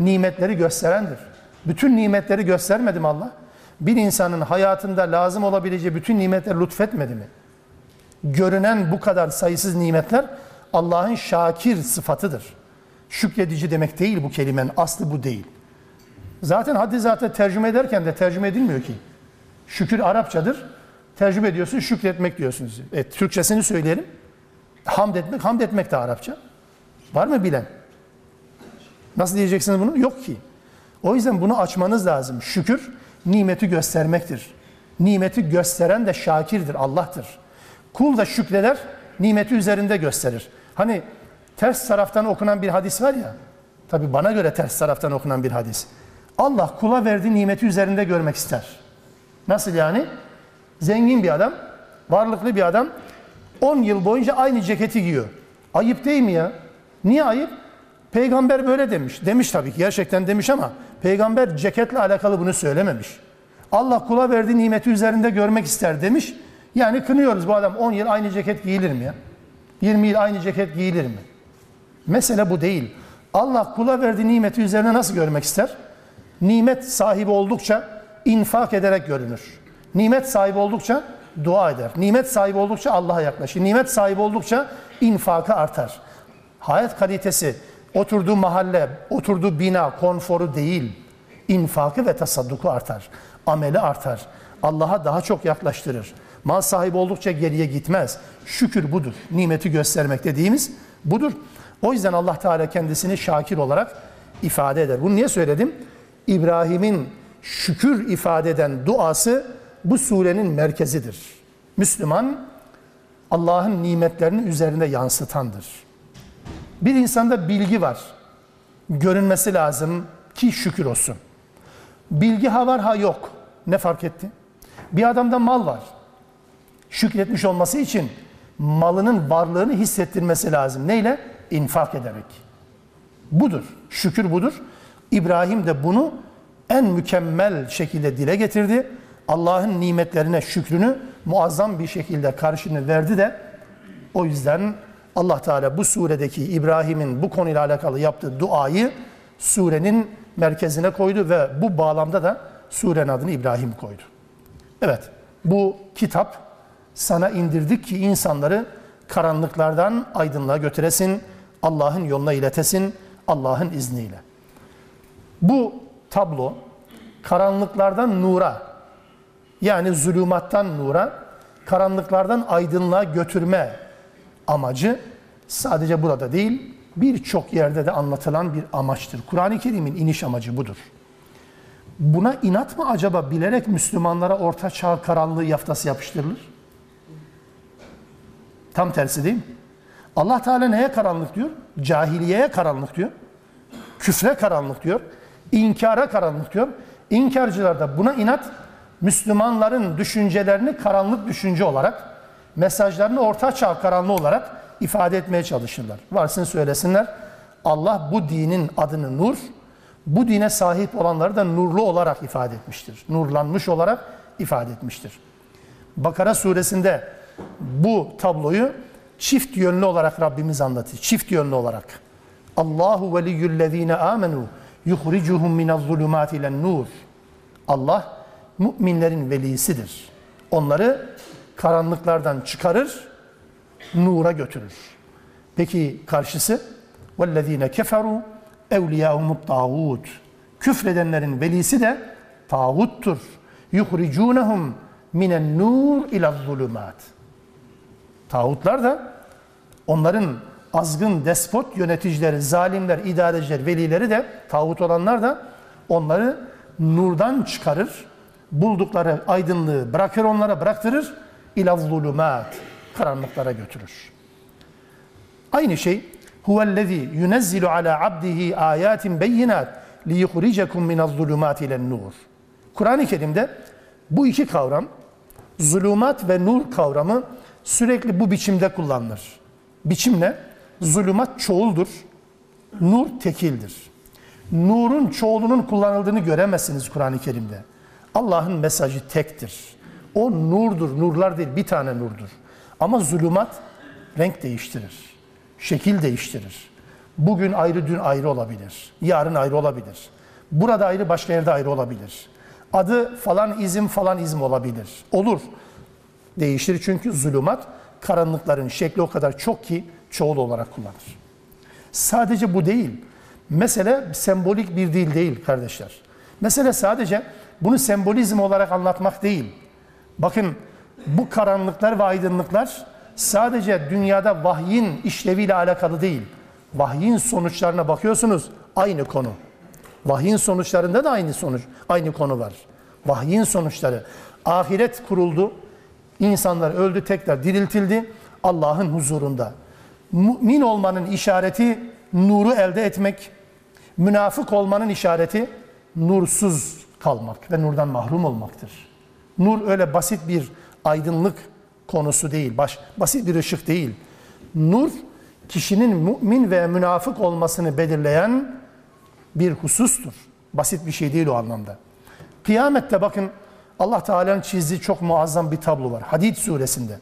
Nimetleri gösterendir. Bütün nimetleri göstermedi mi Allah? Bir insanın hayatında lazım olabileceği bütün nimetleri lütfetmedi mi? Görünen bu kadar sayısız nimetler Allah'ın şakir sıfatıdır. Şükredici demek değil bu kelimenin. Aslı bu değil. Zaten haddi zaten tercüme ederken de tercüme edilmiyor ki. Şükür Arapçadır. Tercüme ediyorsun, şükretmek diyorsunuz. Türkçesini söyleyelim. Hamd etmek de Arapça. Var mı bilen? Nasıl diyeceksiniz bunu? Yok ki. O yüzden bunu açmanız lazım. Şükür, nimeti göstermektir. Nimeti gösteren de şakirdir, Allah'tır. Kul da şükreder, nimeti üzerinde gösterir. Hani ters taraftan okunan bir hadis var ya, tabii bana göre ters taraftan okunan bir hadis. Allah kula verdiği nimeti üzerinde görmek ister. Nasıl yani? Zengin bir adam, varlıklı bir adam 10 yıl boyunca aynı ceketi giyiyor. Ayıp değil mi ya? Niye ayıp? Peygamber böyle demiş. Demiş tabii ki, gerçekten demiş ama peygamber ceketle alakalı bunu söylememiş. Allah kula verdiği nimeti üzerinde görmek ister demiş. Yani kınıyoruz, bu adam 10 yıl aynı ceket giyilir mi ya? 20 yıl aynı ceket giyilir mi? Mesele bu değil. Allah kula verdiği nimeti üzerine nasıl görmek ister? Nimet sahibi oldukça infak ederek görünür. Nimet sahibi oldukça dua eder. Nimet sahibi oldukça Allah'a yaklaşır. Nimet sahibi oldukça infakı artar. Hayat kalitesi oturduğu mahalle, oturduğu bina, konforu değil, infakı ve tasadduku artar. Ameli artar. Allah'a daha çok yaklaştırır. Mal sahibi oldukça geriye gitmez. Şükür budur. Nimeti göstermek dediğimiz budur. O yüzden Allah Teala kendisini şakir olarak ifade eder. Bunu niye söyledim? İbrahim'in şükür ifade eden duası bu surenin merkezidir. Müslüman Allah'ın nimetlerini üzerine yansıtandır. Bir insanda bilgi var. Görünmesi lazım ki şükür olsun. Bilgi ha var ha yok. Ne fark etti? Bir adamda mal var. Şükretmiş olması için malının varlığını hissettirmesi lazım. Neyle? İnfak ederek. Budur. Şükür budur. İbrahim de bunu en mükemmel şekilde dile getirdi. Allah'ın nimetlerine şükrünü muazzam bir şekilde karşını verdi de o yüzden Allah Teala bu suredeki İbrahim'in bu konuyla alakalı yaptığı duayı surenin merkezine koydu ve bu bağlamda da surenin adını İbrahim koydu. Evet, bu kitap sana indirdik ki insanları karanlıklardan aydınlığa götüresin, Allah'ın yoluna iletesin, Allah'ın izniyle. Bu tablo karanlıklardan nura, yani zulümattan nura, karanlıklardan aydınlığa götürme amacı sadece burada değil, birçok yerde de anlatılan bir amaçtır. Kur'an-ı Kerim'in iniş amacı budur. Buna inat mı acaba bilerek Müslümanlara orta çağ karanlığı yaftası yapıştırılır? Tam tersi değil mi? Allah Teala neye karanlık diyor? Cahiliyeye karanlık diyor. Küfre karanlık diyor. İnkara karanlık diyor. İnkarcılar da buna inat Müslümanların düşüncelerini karanlık düşünce olarak, mesajlarını ortaçağ karanlığı olarak ifade etmeye çalışırlar. Varsın söylesinler, Allah bu dinin adını nur, bu dine sahip olanları da nurlu olarak ifade etmiştir. Nurlanmış olarak ifade etmiştir. Bakara suresinde bu tabloyu çift yönlü olarak Rabbimiz anlatır. Çift yönlü olarak. Allahu veliyyüllezine amenu yuhricuhum minez-zulümati ilen-nur. Allah müminlerin velisidir. Onları karanlıklardan çıkarır, nura götürür. Peki karşısı vellezine keferu evliyahumut-tağut. Küfredenlerin velisi de tağuttur. Yuhricunhum minen-nur ilez-zulümat. Tağutlar da onların azgın despot yöneticileri, zalimler, idareciler, velileri de, tağut olanlar da onları nurdan çıkarır. Buldukları aydınlığı bırakır, onlara bıraktırır. İlaz-zulümat, karanlıklara götürür. Aynı şey huvellezî yunezzilu alâ abdihi âyâtin beyinât liyukhricekum minez-zulümâti ilen-nur. Kur'an-ı Kerim'de bu iki kavram, zulümat ve nur kavramı sürekli bu biçimde kullanılır. Biçim ne? Zulümat çoğuldur, nur tekildir. Nurun çoğulunun kullanıldığını göremezsiniz Kur'an-ı Kerim'de. Allah'ın mesajı tektir. O nurdur, nurlar değil, bir tane nurdur. Ama zulümat renk değiştirir, şekil değiştirir. Bugün ayrı, dün ayrı olabilir, yarın ayrı olabilir. Burada ayrı, başka yerde ayrı olabilir. Adı falan izim olabilir. Olur, değişir çünkü zulümat karanlıkların şekli o kadar çok ki çoğul olarak kullanır. Sadece bu değil. Mesele sembolik bir dil değil kardeşler. Mesele sadece bunu sembolizm olarak anlatmak değil. Bakın bu karanlıklar ve aydınlıklar sadece dünyada vahyin işleviyle alakalı değil. Vahyin sonuçlarına bakıyorsunuz, aynı konu. Vahyin sonuçlarında da aynı konu var. Vahyin sonuçları. Ahiret kuruldu, insanlar öldü, tekrar diriltildi Allah'ın huzurunda. Mümin olmanın işareti nuru elde etmek, münafık olmanın işareti nursuz kalmak ve nurdan mahrum olmaktır. Nur öyle basit bir aydınlık konusu değil, basit bir ışık değil. Nur, kişinin mümin ve münafık olmasını belirleyen bir husustur. Basit bir şey değil o anlamda. Kıyamette bakın Allah Teala'nın çizdiği çok muazzam bir tablo var. Hadid suresinde.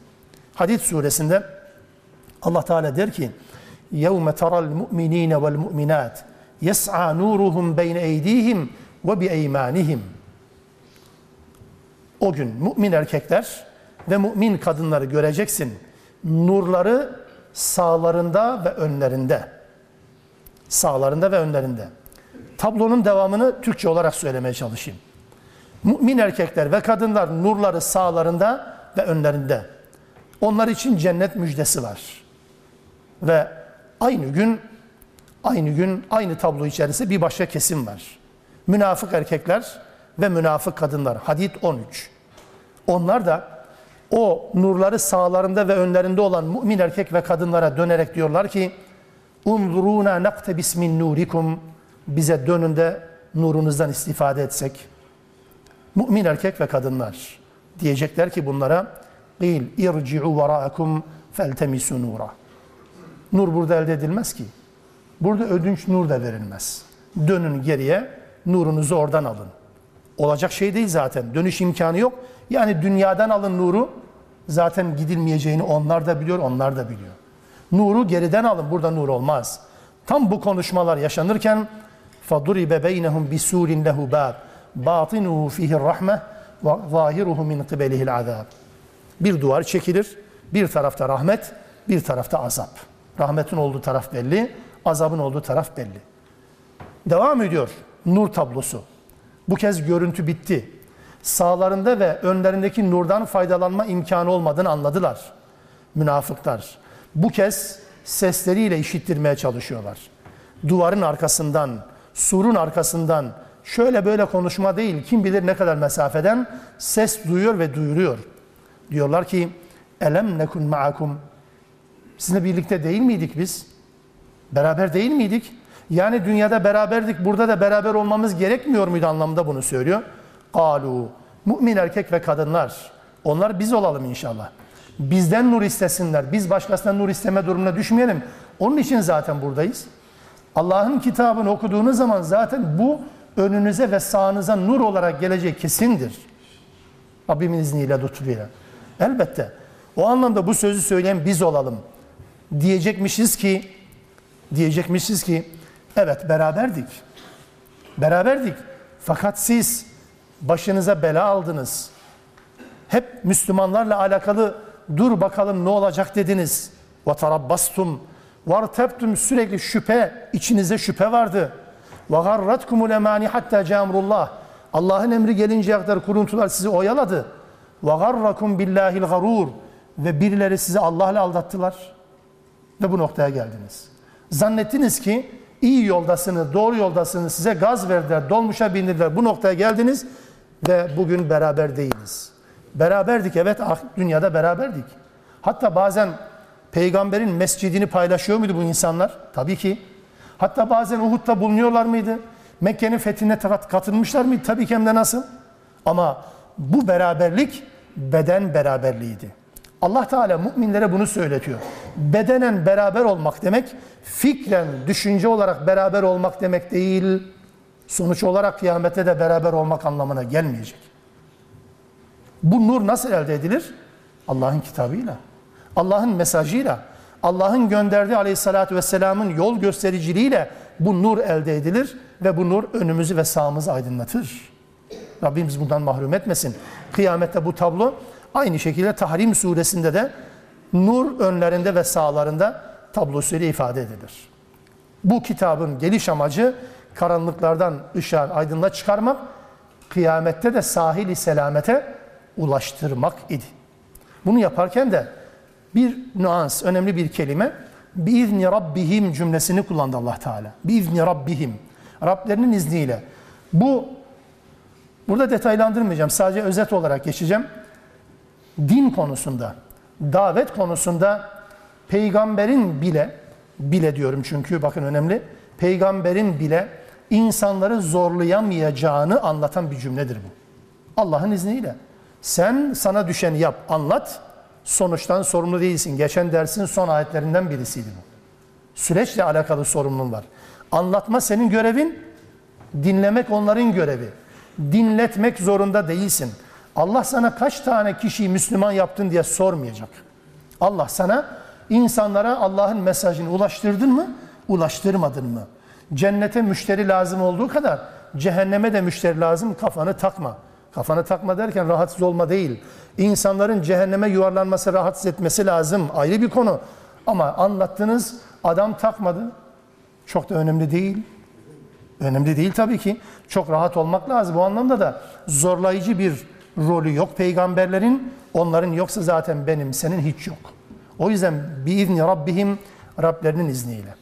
Hadid suresinde Allah Teala der ki: "Yevme teral mu'minîne vel mu'minât yes'a nûruhum beyne eydîhim ve bi eymanihim." O gün mümin erkekler ve mümin kadınları göreceksin. Nurları sağlarında ve önlerinde. Sağlarında ve önlerinde. Tablonun devamını Türkçe olarak söylemeye çalışayım. Mümin erkekler ve kadınlar nurları sağlarında ve önlerinde. Onlar için cennet müjdesi var. Ve aynı gün aynı tablo içerisinde bir başka kesim var. Münafık erkekler ve münafık kadınlar. Hadid 13. Onlar da o nurları sağlarında ve önlerinde olan mümin erkek ve kadınlara dönerek diyorlar ki: "Unzurûnâ naktebis min nûrikum." Bize dönün de nurunuzdan istifade etsek. Mümin erkek ve kadınlar diyecekler ki bunlara: "Qîl irci'û verâekum feltemisû nûra." Nur burada elde edilmez ki. Burada ödünç nur da verilmez. Dönün geriye, nurunuzu oradan alın. Olacak şey değil zaten. Dönüş imkanı yok. Yani dünyadan alın nuru. Zaten gidilmeyeceğini onlar da biliyor, onlar da biliyor. Nuru geriden alın. Burada nur olmaz. Tam bu konuşmalar yaşanırken فَضُرِبَ بَيْنَهُمْ بِسُورٍ لَهُ بَابٍ بَاطِنُهُ فِيهِ الرَّحْمَةِ وَظَاهِرُهُ مِنْ قِبَلِهِ الْعَذَابِ. Bir duvar çekilir. Bir tarafta rahmet, bir tarafta azap. Rahmetin olduğu taraf belli, azabın olduğu taraf belli. Devam ediyor nur tablosu. Bu kez görüntü bitti. Sağlarında ve önlerindeki nurdan faydalanma imkanı olmadığını anladılar münafıklar. Bu kez sesleriyle işittirmeye çalışıyorlar. Duvarın arkasından, surun arkasından şöyle böyle konuşma değil, kim bilir ne kadar mesafeden ses duyuyor ve duyuruyor. Diyorlar ki: "Elem nekun ma'akum. Sizinle birlikte değil miydik biz? Beraber değil miydik? Yani dünyada beraberdik, burada da beraber olmamız gerekmiyor muydu?" anlamda bunu söylüyor. Kalu, mümin erkek ve kadınlar, onlar biz olalım inşallah. Bizden nur istesinler, biz başkasından nur isteme durumuna düşmeyelim. Onun için zaten buradayız. Allah'ın kitabını okuduğunuz zaman zaten bu önünüze ve sağınıza nur olarak geleceği kesindir. Rabbimin izniyle, lütfuyla. Elbette. O anlamda bu sözü söyleyen biz olalım. Diyecekmişiz ki evet beraberdik fakat siz başınıza bela aldınız. Hep Müslümanlarla alakalı dur bakalım ne olacak dediniz. وَتَرَبَّسْتُمْ وَارْتَبْتُمْ Sürekli şüphe, içinize şüphe vardı. وَغَرَّتْكُمُ الْاَمَانِ حَتَّى جَاءَ أَمْرُ اللّٰهِ Allah'ın emri gelinceye kadar kuruntular sizi oyaladı. وَغَرَّكُمْ بِاللّٰهِ الْغَرُورِ Ve birileri sizi Allah'la aldattılar. Ve bu noktaya geldiniz. Zannettiniz ki iyi yoldasınız, doğru yoldasınız, size gaz verdiler, dolmuşa bindirdiler. Bu noktaya geldiniz ve bugün beraber değiliz. Beraberdik, evet, dünyada beraberdik. Hatta bazen peygamberin mescidini paylaşıyor muydu bu insanlar? Tabii ki. Hatta bazen Uhud'da bulunuyorlar mıydı? Mekke'nin fethine katılmışlar mıydı? Tabii ki, hem de nasıl. Ama bu beraberlik beden beraberliğiydi. Allah Teala müminlere bunu söyletiyor. Bedenen beraber olmak demek, fikren, düşünce olarak beraber olmak demek değil, sonuç olarak kıyamette de beraber olmak anlamına gelmeyecek. Bu nur nasıl elde edilir? Allah'ın kitabıyla, Allah'ın mesajıyla, Allah'ın gönderdiği aleyhissalatü vesselamın yol göstericiliğiyle bu nur elde edilir ve bu nur önümüzü ve sağımızı aydınlatır. Rabbimiz bundan mahrum etmesin. Kıyamette bu tablo aynı şekilde Tahrim suresinde de nur önlerinde ve sağlarında tablosuyla ifade edilir. Bu kitabın geliş amacı karanlıklardan ışığa, aydınlığa çıkarmak, kıyamette de sahili selamete ulaştırmak idi. Bunu yaparken de bir nüans, önemli bir kelime, "biizni rabbihim" cümlesini kullandı Allah Teala. "Biizni rabbihim", Rablerinin izniyle. Burada detaylandırmayacağım, sadece özet olarak geçeceğim. Din konusunda, davet konusunda peygamberin bile diyorum çünkü bakın önemli, peygamberin bile insanları zorlayamayacağını anlatan bir cümledir bu. Allah'ın izniyle. Sen sana düşeni yap, anlat, sonuçtan sorumlu değilsin. Geçen dersin son ayetlerinden birisiydi bu. Süreçle alakalı sorumluluğun var. Anlatma senin görevin, dinlemek onların görevi. Dinletmek zorunda değilsin. Allah sana kaç tane kişiyi Müslüman yaptın diye sormayacak. Allah sana insanlara Allah'ın mesajını ulaştırdın mı, ulaştırmadın mı? Cennete müşteri lazım olduğu kadar cehenneme de müşteri lazım, kafanı takma. Kafanı takma derken rahatsız olma değil. İnsanların cehenneme yuvarlanması rahatsız etmesi lazım. Ayrı bir konu. Ama anlattınız, adam takmadı. Çok da önemli değil. Önemli değil tabii ki. Çok rahat olmak lazım. Bu anlamda da zorlayıcı bir rolü yok peygamberlerin. Onların yoksa zaten benim, senin hiç yok. O yüzden biizni Rabbihim, Rablerinin izniyle.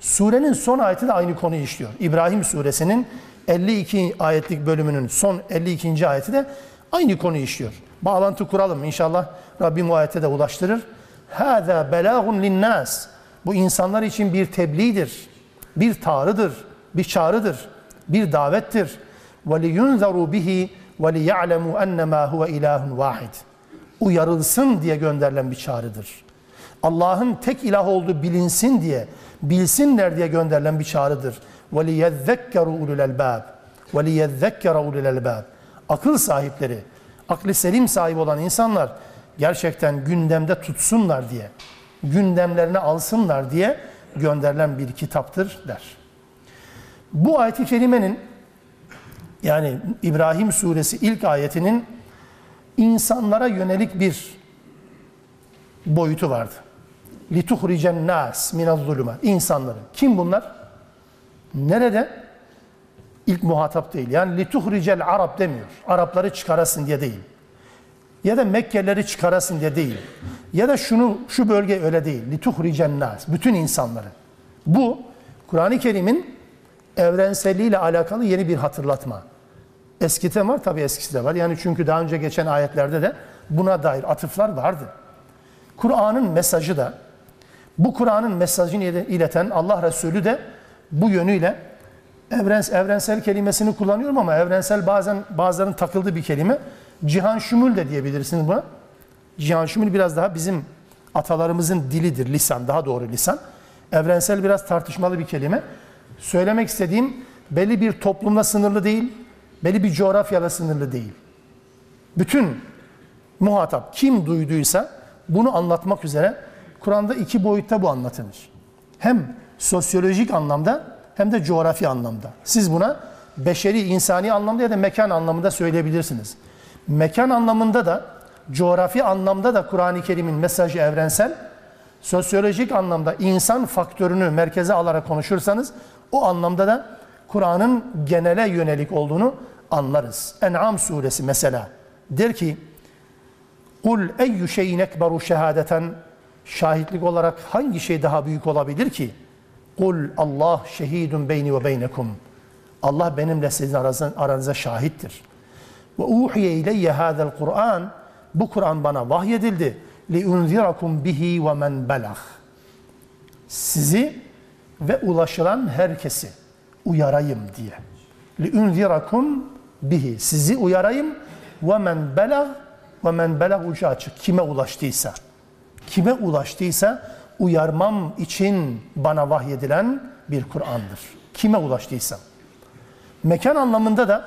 Surenin son ayeti de aynı konuyu işliyor. İbrahim Suresinin 52. ayetlik bölümünün son 52. ayeti de aynı konuyu işliyor. Bağlantı kuralım inşallah. Rabbim o ayete de ulaştırır. Hâzâ belâhun linnâs. Bu insanlar için bir tebliğdir. Bir tarıdır, bir çağrıdır, bir davettir. وَلِيُنْذَرُوا بِهِ وَلِيَعْلَمُوا أَنَّمَا هُوَ اِلَٰهٌ وَاحِدٌ. Uyarılsın diye gönderilen bir çağrıdır. Allah'ın tek ilah olduğu bilinsin diye, bilsinler diye gönderilen bir çağrıdır. وَلِيَذَّكَّرُوا اُلُوا الْاَلْبَابِ وَلِيَذَّكَّرَ اُلُوا الْاَلْبَابِ. Akıl sahipleri, aklı selim sahibi olan insanlar gerçekten gündemde tutsunlar diye, gündemlerine alsınlar diye gönderilen bir kitaptır der. Bu ayet-i kerimenin, yani İbrahim Suresi ilk ayetinin insanlara yönelik bir boyutu vardı. لِتُخْرِجَ النَّاسِ مِنَ الظُّلُمَاتِ. İnsanları. Kim bunlar? Nerede? İlk muhatap değil. Yani لِتُخْرِجَ الْعَرَبِ demiyor. Arapları çıkarasın diye değil. Ya da Mekkelileri çıkarasın diye değil. Ya da şunu, şu bölge öyle değil. لِتُخْرِجَ النَّاسِ. Bütün insanları. Bu, Kur'an-ı Kerim'in evrenselliğiyle alakalı yeni bir hatırlatma. Eskiden var, tabii eskisi de var. Yani çünkü daha önce geçen ayetlerde de buna dair atıflar vardı. Kur'an'ın mesajı da, bu Kur'an'ın mesajını ileten Allah Resulü de bu yönüyle evrensel kelimesini kullanıyorum ama evrensel bazen bazıların takıldığı bir kelime. Cihan şümül de diyebilirsiniz buna. Cihan şümül biraz daha bizim atalarımızın dilidir, lisan, daha doğru lisan. Evrensel biraz tartışmalı bir kelime. Söylemek istediğim belli bir toplumla sınırlı değil, belli bir coğrafyayla sınırlı değil. Bütün muhatap kim duyduysa bunu anlatmak üzere Kur'an'da iki boyutta bu anlatılır. Hem sosyolojik anlamda hem de coğrafi anlamda. Siz buna beşeri, insani anlamda ya da mekan anlamında söyleyebilirsiniz. Mekan anlamında da, coğrafi anlamda da Kur'an-ı Kerim'in mesajı evrensel, sosyolojik anlamda insan faktörünü merkeze alarak konuşursanız o anlamda da Kur'an'ın genele yönelik olduğunu anlarız. En'am suresi mesela der ki, قُلْ اَيُّ شَيْنَ اَكْبَرُ شَهَادَةً. Şahitlik olarak hangi şey daha büyük olabilir ki? قُلْ Allah şehidun beyni ve beynekum. Allah benimle sizin aranıza şahittir. وَاُوْحِيَ اِلَيَّ هَذَا الْقُرْآنِ. Bu Kur'an bana vahyedildi. لِاُنْذِرَكُمْ بِهِ وَمَنْ بَلَغْ. Sizi ve ulaşılan herkesi uyarayım diye. لِاُنْذِرَكُمْ بِهِ. Sizi uyarayım. وَمَنْ بَلَغْ. وَمَنْ بَلَغْ ucu açık. Kime ulaştıysa. Kime ulaştıysa uyarmam için bana vahyedilen bir Kur'an'dır. Kime ulaştıysa. Mekan anlamında da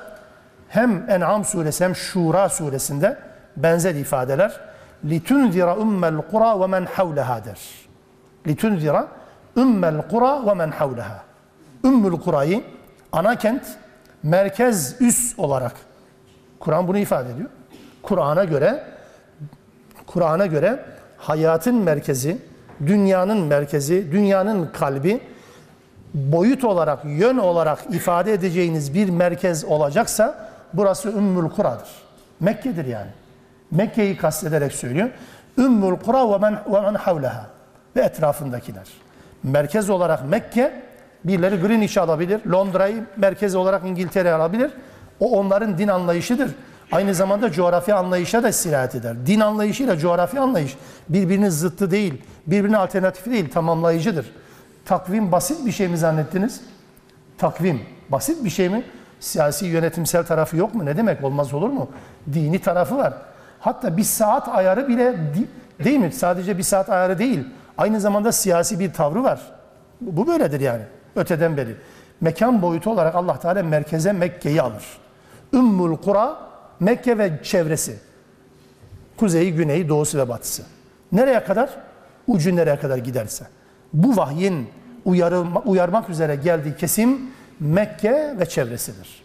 hem En'am suresi hem Şura suresinde benzer ifadeler. لِتُنْذِرَ اُمَّ الْقُرَى وَمَنْ حَوْلَهَا der. لِتُنْذِرَ اُمَّ الْقُرَى وَمَنْ حَوْلَهَا. Ümmül Kura'yı, ana kent, merkez üs olarak Kur'an bunu ifade ediyor. Kur'an'a göre hayatın merkezi, dünyanın merkezi, dünyanın kalbi boyut olarak, yön olarak ifade edeceğiniz bir merkez olacaksa burası Ümmül Kura'dır. Mekke'dir yani. Mekke'yi kastederek söylüyor. Ümmül Kura ve men havleha ve etrafındakiler. Merkez olarak Mekke, birileri Greenwich'i alabilir, Londra'yı merkez olarak İngiltere alabilir. O onların din anlayışıdır. Aynı zamanda coğrafya anlayışa da sirayet eder. Din anlayışıyla coğrafya anlayış birbirinin zıttı değil, birbirine alternatifi değil, tamamlayıcıdır. Takvim basit bir şey mi zannettiniz? Takvim basit bir şey mi? Siyasi yönetimsel tarafı yok mu? Ne demek? Olmaz olur mu? Dini tarafı var. Hatta bir saat ayarı bile değil mi? Sadece bir saat ayarı değil. Aynı zamanda siyasi bir tavrı var. Bu böyledir yani. Öteden beri. Mekan boyutu olarak Allah Teala merkeze Mekke'yi alır. Ümmül Kura Mekke ve çevresi. Kuzeyi, güneyi, doğusu ve batısı. Nereye kadar? Ucu nereye kadar giderse. Bu vahyin uyarmak üzere geldiği kesim Mekke ve çevresidir.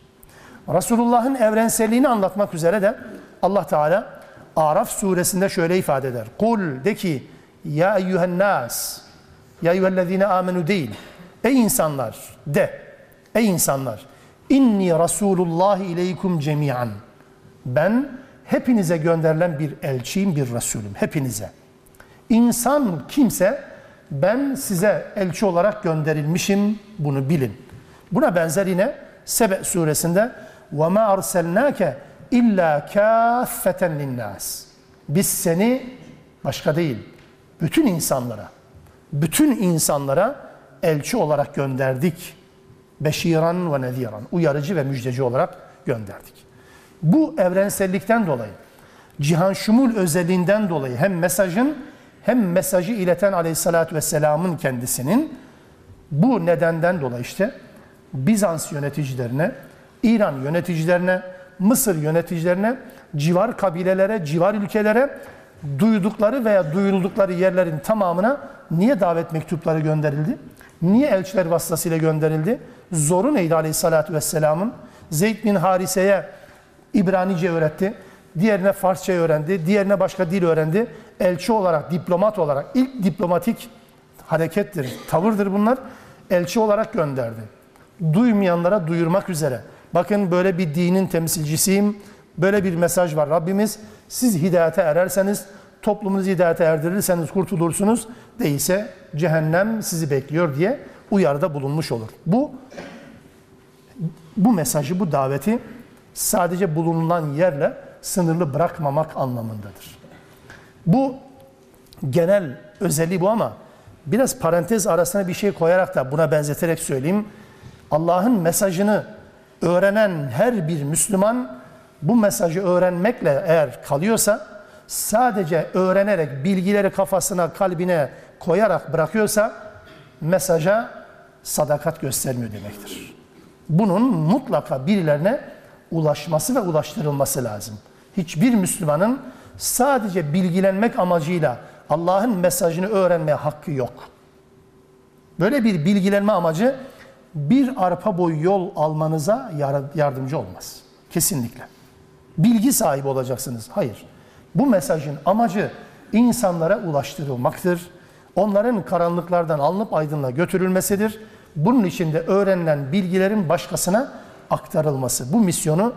Resulullah'ın evrenselliğini anlatmak üzere de Allah Teala Araf suresinde şöyle ifade eder. Kul de ki ya eyyühennâs ya eyyühellezine âmenü değil. Ey insanlar de. Ey insanlar. İnni Rasulullah ileykum cemiyan. Ben hepinize gönderilen bir elçiyim, bir Resulüm. Hepinize. İnsan kimse ben size elçi olarak gönderilmişim. Bunu bilin. Buna benzer yine Sebe suresinde وَمَا أَرْسَلْنَاكَ اِلَّا كَافَّةً لِلنَّاسِ Biz seni başka değil, bütün insanlara elçi olarak gönderdik. Beşiran ve nediran, uyarıcı ve müjdeci olarak gönderdik. Bu evrensellikten dolayı, cihan şumul özelliğinden dolayı hem mesajı ileten aleyhissalatü vesselamın kendisinin bu nedenden dolayı işte Bizans yöneticilerine, İran yöneticilerine, Mısır yöneticilerine, civar kabilelere, civar ülkelere duydukları veya duyuruldukları yerlerin tamamına niye davet mektupları gönderildi? Niye elçiler vasıtasıyla gönderildi? Zoru neydi aleyhissalatü vesselamın? Zeyd bin Harise'ye İbranice öğretti, diğerine Farsça öğrendi, diğerine başka dil öğrendi. Elçi olarak, diplomat olarak, ilk diplomatik harekettir, tavırdır bunlar. Elçi olarak gönderdi. Duymayanlara duyurmak üzere. Bakın böyle bir dinin temsilcisiyim. Böyle bir mesaj var Rabbimiz. Siz hidayete ererseniz, toplumunuzu hidayete erdirirseniz kurtulursunuz. Değilse cehennem sizi bekliyor diye uyarıda bulunmuş olur. Bu mesajı, bu daveti sadece bulunulan yerle sınırlı bırakmamak anlamındadır. Bu genel özelliği bu ama biraz parantez arasına bir şey koyarak da buna benzeterek söyleyeyim. Allah'ın mesajını öğrenen her bir Müslüman bu mesajı öğrenmekle eğer kalıyorsa, sadece öğrenerek bilgileri kafasına, kalbine koyarak bırakıyorsa mesaja sadakat göstermiyor demektir. Bunun mutlaka birilerine ulaşması ve ulaştırılması lazım. Hiçbir Müslümanın sadece bilgilenmek amacıyla Allah'ın mesajını öğrenmeye hakkı yok. Böyle bir bilgilenme amacı bir arpa boyu yol almanıza yardımcı olmaz. Kesinlikle. Bilgi sahibi olacaksınız. Hayır. Bu mesajın amacı insanlara ulaştırılmaktır. Onların karanlıklardan alınıp aydınlığa götürülmesidir. Bunun için de öğrenilen bilgilerin başkasına aktarılması. Bu misyonu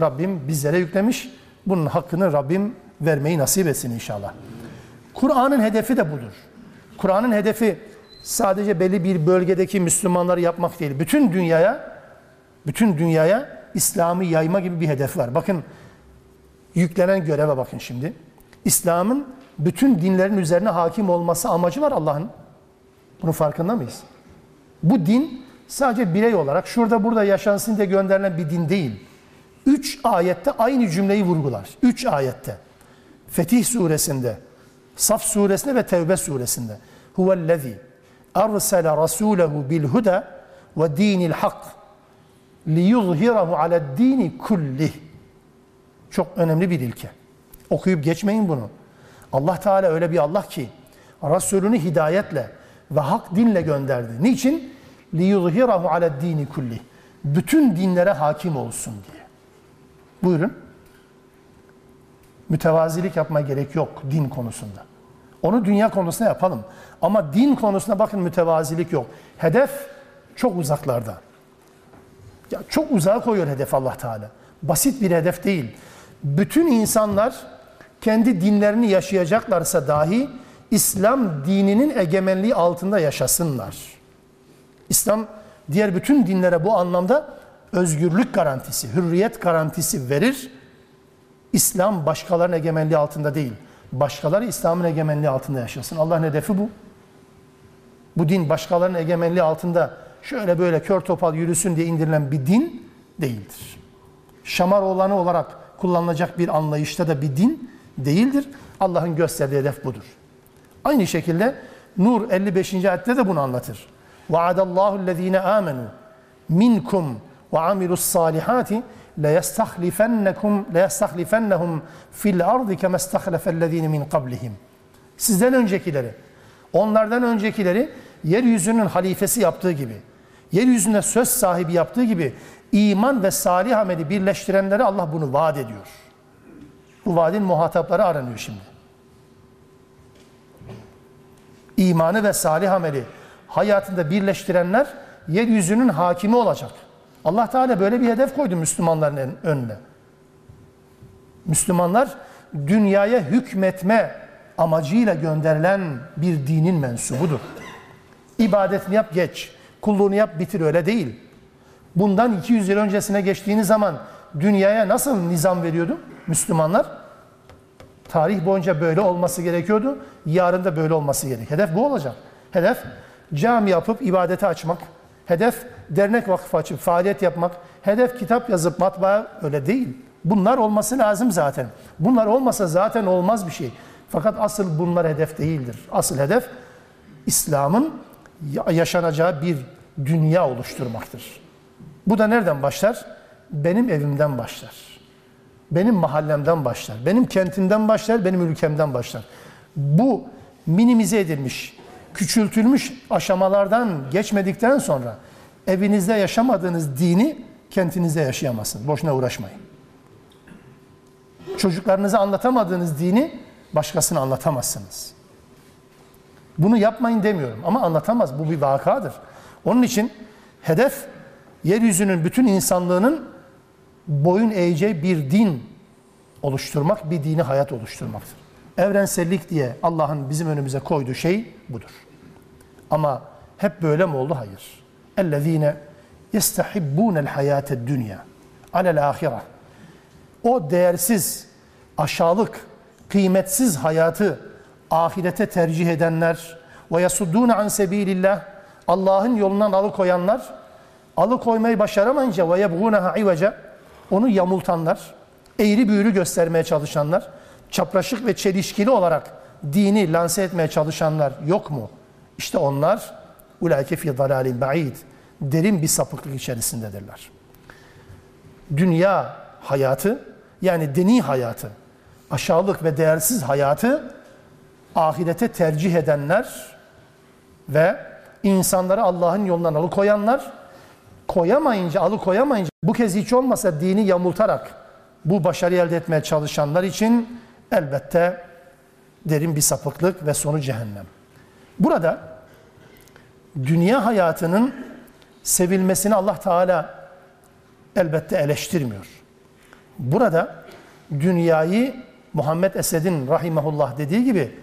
Rabbim bizlere yüklemiş. Bunun hakkını Rabbim vermeyi nasip etsin inşallah. Kur'an'ın hedefi de budur. Kur'an'ın hedefi sadece belli bir bölgedeki Müslümanları yapmak değil. Bütün dünyaya İslam'ı yayma gibi bir hedef var. Bakın yüklenen göreve bakın şimdi. İslam'ın bütün dinlerin üzerine hakim olması amacı var Allah'ın. Bunun farkında mıyız? Bu din sadece birey olarak şurada burada yaşansın diye gönderilen bir din değil. 3 ayette aynı cümleyi vurgular. 3 ayette. Fetih suresinde, Saf suresinde ve Tevbe suresinde. Huvellezî ersele rasûlehu bilhuda ve dinil hak liyuzhirahu ale'd-dini kullih. Çok önemli bir ilke. Okuyup geçmeyin bunu. Allah Teala öyle bir Allah ki Resulünü hidayetle ve hak dinle gönderdi. Niçin? Liyuzhirahu ale'd-dini kullih. Bütün dinlere hakim olsun diye. Buyurun. Mütevazilik yapma gerek yok din konusunda. Onu dünya konusunda yapalım. Ama din konusunda bakın mütevazilik yok. Hedef çok uzaklarda. Ya çok uzağa koyuyor hedef Allah Teala. Basit bir hedef değil. Bütün insanlar kendi dinlerini yaşayacaklarsa dahi İslam dininin egemenliği altında yaşasınlar. İslam diğer bütün dinlere bu anlamda özgürlük garantisi, hürriyet garantisi verir. İslam başkalarının egemenliği altında değil. Başkaları İslam'ın egemenliği altında yaşasın. Allah'ın hedefi bu. Bu din başkalarının egemenliği altında şöyle böyle kör topal yürüsün diye indirilen bir din değildir. Şamar olanı olarak kullanılacak bir anlayışta da bir din değildir. Allah'ın gösterdiği hedef budur. Aynı şekilde Nur 55. ayette de bunu anlatır. وَعَدَ اللّٰهُ الَّذ۪ينَ آمَنُوا مِنْكُمْ وَعَمِلُوا الصَّالِحَاتِ لَيَسْتَخْلِفَنَّهُمْ فِي الْاَرْضِ كَمَا اسْتَخْلَفَ الَّذ۪ينَ مِنْ قَبْلِهِمْ. Sizden öncekileri, onlardan öncekileri yeryüzünün halifesi yaptığı gibi, yeryüzünde söz sahibi yaptığı gibi iman ve salih ameli birleştirenlere Allah bunu vaat ediyor. Bu vaadin muhatapları aranıyor şimdi. İmanı ve salih ameli hayatında birleştirenler yeryüzünün hakimi olacak. Allah Teala böyle bir hedef koydu Müslümanların önüne. Müslümanlar dünyaya hükmetme amacıyla gönderilen bir dinin mensubudur. İbadetini yap geç, kulluğunu yap bitir, öyle değil. Bundan 200 yıl öncesine geçtiğiniz zaman dünyaya nasıl nizam veriyordu Müslümanlar? Tarih boyunca böyle olması gerekiyordu. Yarın da böyle olması gerek. Hedef bu olacak. Hedef cami yapıp ibadeti açmak. Hedef dernek vakıfı açıp faaliyet yapmak. Hedef kitap yazıp matbaa, öyle değil. Bunlar olması lazım zaten. Bunlar olmasa zaten olmaz bir şey. Fakat asıl bunlar hedef değildir. Asıl hedef İslam'ın yaşanacağı bir dünya oluşturmaktır. Bu da nereden başlar? Benim evimden başlar. Benim mahallemden başlar. Benim kentimden başlar, benim ülkemden başlar. Bu minimize edilmiş, küçültülmüş aşamalardan geçmedikten sonra evinizde yaşamadığınız dini kentinizde yaşayamazsınız. Boşuna uğraşmayın. Çocuklarınıza anlatamadığınız dini başkasına anlatamazsınız. Bunu yapmayın demiyorum ama anlatamaz. Bu bir vakadır. Onun için hedef yeryüzünün bütün insanlığının boyun eğeceği bir din oluşturmak, bir dini hayat oluşturmaktır. Evrensellik diye Allah'ın bizim önümüze koyduğu şey budur. Ama hep böyle mi oldu? Hayır. اَلَّذ۪ينَ يَسْتَحِبُّونَ الْحَيَاتَ الدُّنْيَا عَلَى الْآخِرَةِ. O değersiz, aşağılık, kıymetsiz hayatı ahirete tercih edenler, وَيَسُدُّونَ عَنْ سَب۪يلِ اللّٰهِ. Allah'ın yolundan alıkoyanlar, alıkoymayı başaramayınca وَيَبْغُونَهَا عِوَجَا. Onu yamultanlar, eğri büğrü göstermeye çalışanlar, çapraşık ve çelişkili olarak dini lanse etmeye çalışanlar yok mu? İşte onlar اُلَٰئِكَ فِي ضَلَالٍ بَعِيدٍ. Derin bir sapıklık içerisindedirler. Dünya hayatı, yani dini hayatı, aşağılık ve değersiz hayatı ahirete tercih edenler ve insanları Allah'ın yolundan alıkoyanlar, alıkoyamayınca bu kez hiç olmasa dini yamultarak bu başarıyı elde etmeye çalışanlar için elbette derin bir sapıklık ve sonu cehennem. Burada dünya hayatının sevilmesini Allah Teala elbette eleştirmiyor. Burada dünyayı Muhammed Esed'in rahimahullah dediği gibi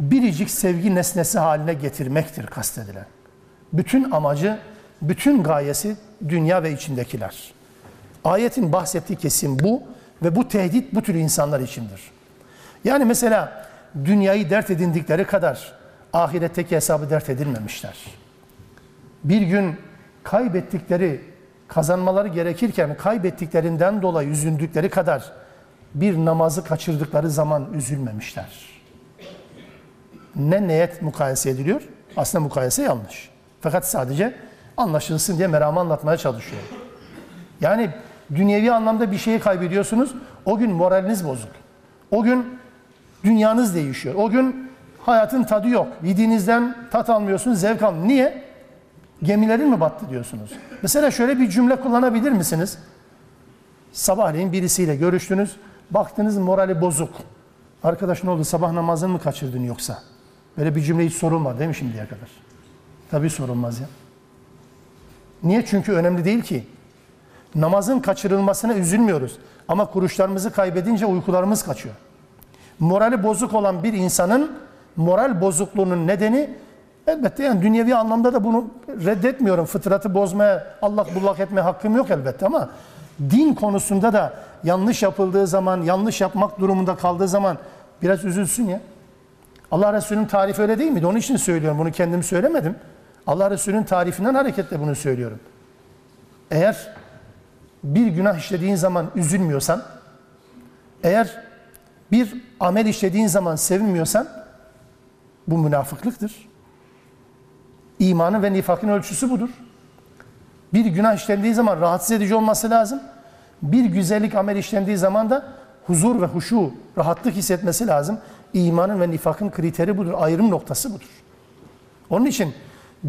biricik sevgi nesnesi haline getirmektir kastedilen. Bütün amacı, bütün gayesi dünya ve içindekiler. Ayetin bahsettiği kesim bu ve bu tehdit bu tür insanlar içindir. Yani mesela dünyayı dert edindikleri kadar ahiretteki hesabı dert edilmemişler. Bir gün kaybettikleri, kazanmaları gerekirken kaybettiklerinden dolayı üzüldükleri kadar bir namazı kaçırdıkları zaman üzülmemişler. Ne niyet mukayese ediliyor? Aslında mukayese yanlış. Fakat sadece anlaşılsın diye meramı anlatmaya çalışıyor. Yani dünyevi anlamda bir şeyi kaybediyorsunuz, o gün moraliniz bozuk. O gün dünyanız değişiyor. O gün hayatın tadı yok. Yediğinizden tat almıyorsunuz, zevk almıyorsunuz. Niye? Gemilerin mi battı diyorsunuz? Mesela şöyle bir cümle kullanabilir misiniz? Sabahleyin birisiyle görüştünüz, baktınız morali bozuk. Arkadaş ne oldu, sabah namazını mı kaçırdın yoksa? Böyle bir cümle hiç sorulmadı değil mi şimdiye kadar? Tabii sorulmaz ya. Niye? Çünkü önemli değil ki. Namazın kaçırılmasına üzülmüyoruz. Ama kuruşlarımızı kaybedince uykularımız kaçıyor. Morali bozuk olan bir insanın moral bozukluğunun nedeni elbette, yani dünyevi anlamda da bunu reddetmiyorum. Fıtratı bozmaya, allak bullak etmeye hakkım yok elbette ama din konusunda da yanlış yapıldığı zaman, yanlış yapmak durumunda kaldığı zaman biraz üzülsün ya. Allah Resulü'nün tarifi öyle değil miydi? Onun için söylüyorum. Bunu kendim söylemedim. Allah Resulü'nün tarifinden hareketle bunu söylüyorum. Eğer bir günah işlediğin zaman üzülmüyorsan, eğer bir amel işlediğin zaman sevinmiyorsan bu münafıklıktır. İmanın ve nifakın ölçüsü budur. Bir günah işlendiği zaman rahatsız edici olması lazım. Bir güzellik amel işlendiği zaman da huzur ve huşu, rahatlık hissetmesi lazım. İmanın ve nifakın kriteri budur. Ayrım noktası budur. Onun için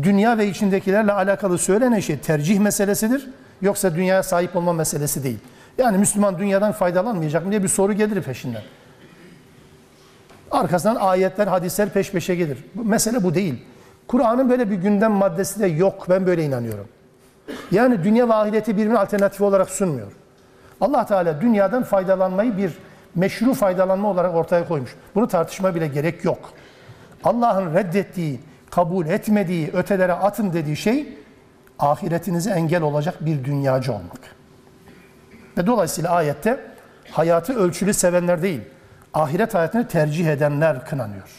dünya ve içindekilerle alakalı söylenen şey tercih meselesidir. Yoksa dünyaya sahip olma meselesi değil. Yani Müslüman dünyadan faydalanmayacak mı diye bir soru gelir peşinden. Arkasından ayetler, hadisler peş peşe gelir. Mesele bu değil. Kur'an'ın böyle bir gündem maddesi de yok. Ben böyle inanıyorum. Yani dünya ve ahireti birbirine alternatif olarak sunmuyor. Allah Teala dünyadan faydalanmayı bir meşru faydalanma olarak ortaya koymuş. Bunu tartışmaya bile gerek yok. Allah'ın reddettiği, kabul etmediği, ötelere atın dediği şey ahiretinize engel olacak bir dünyacı olmak. Ve dolayısıyla ayette hayatı ölçülü sevenler değil, ahiret hayatını tercih edenler kınanıyor.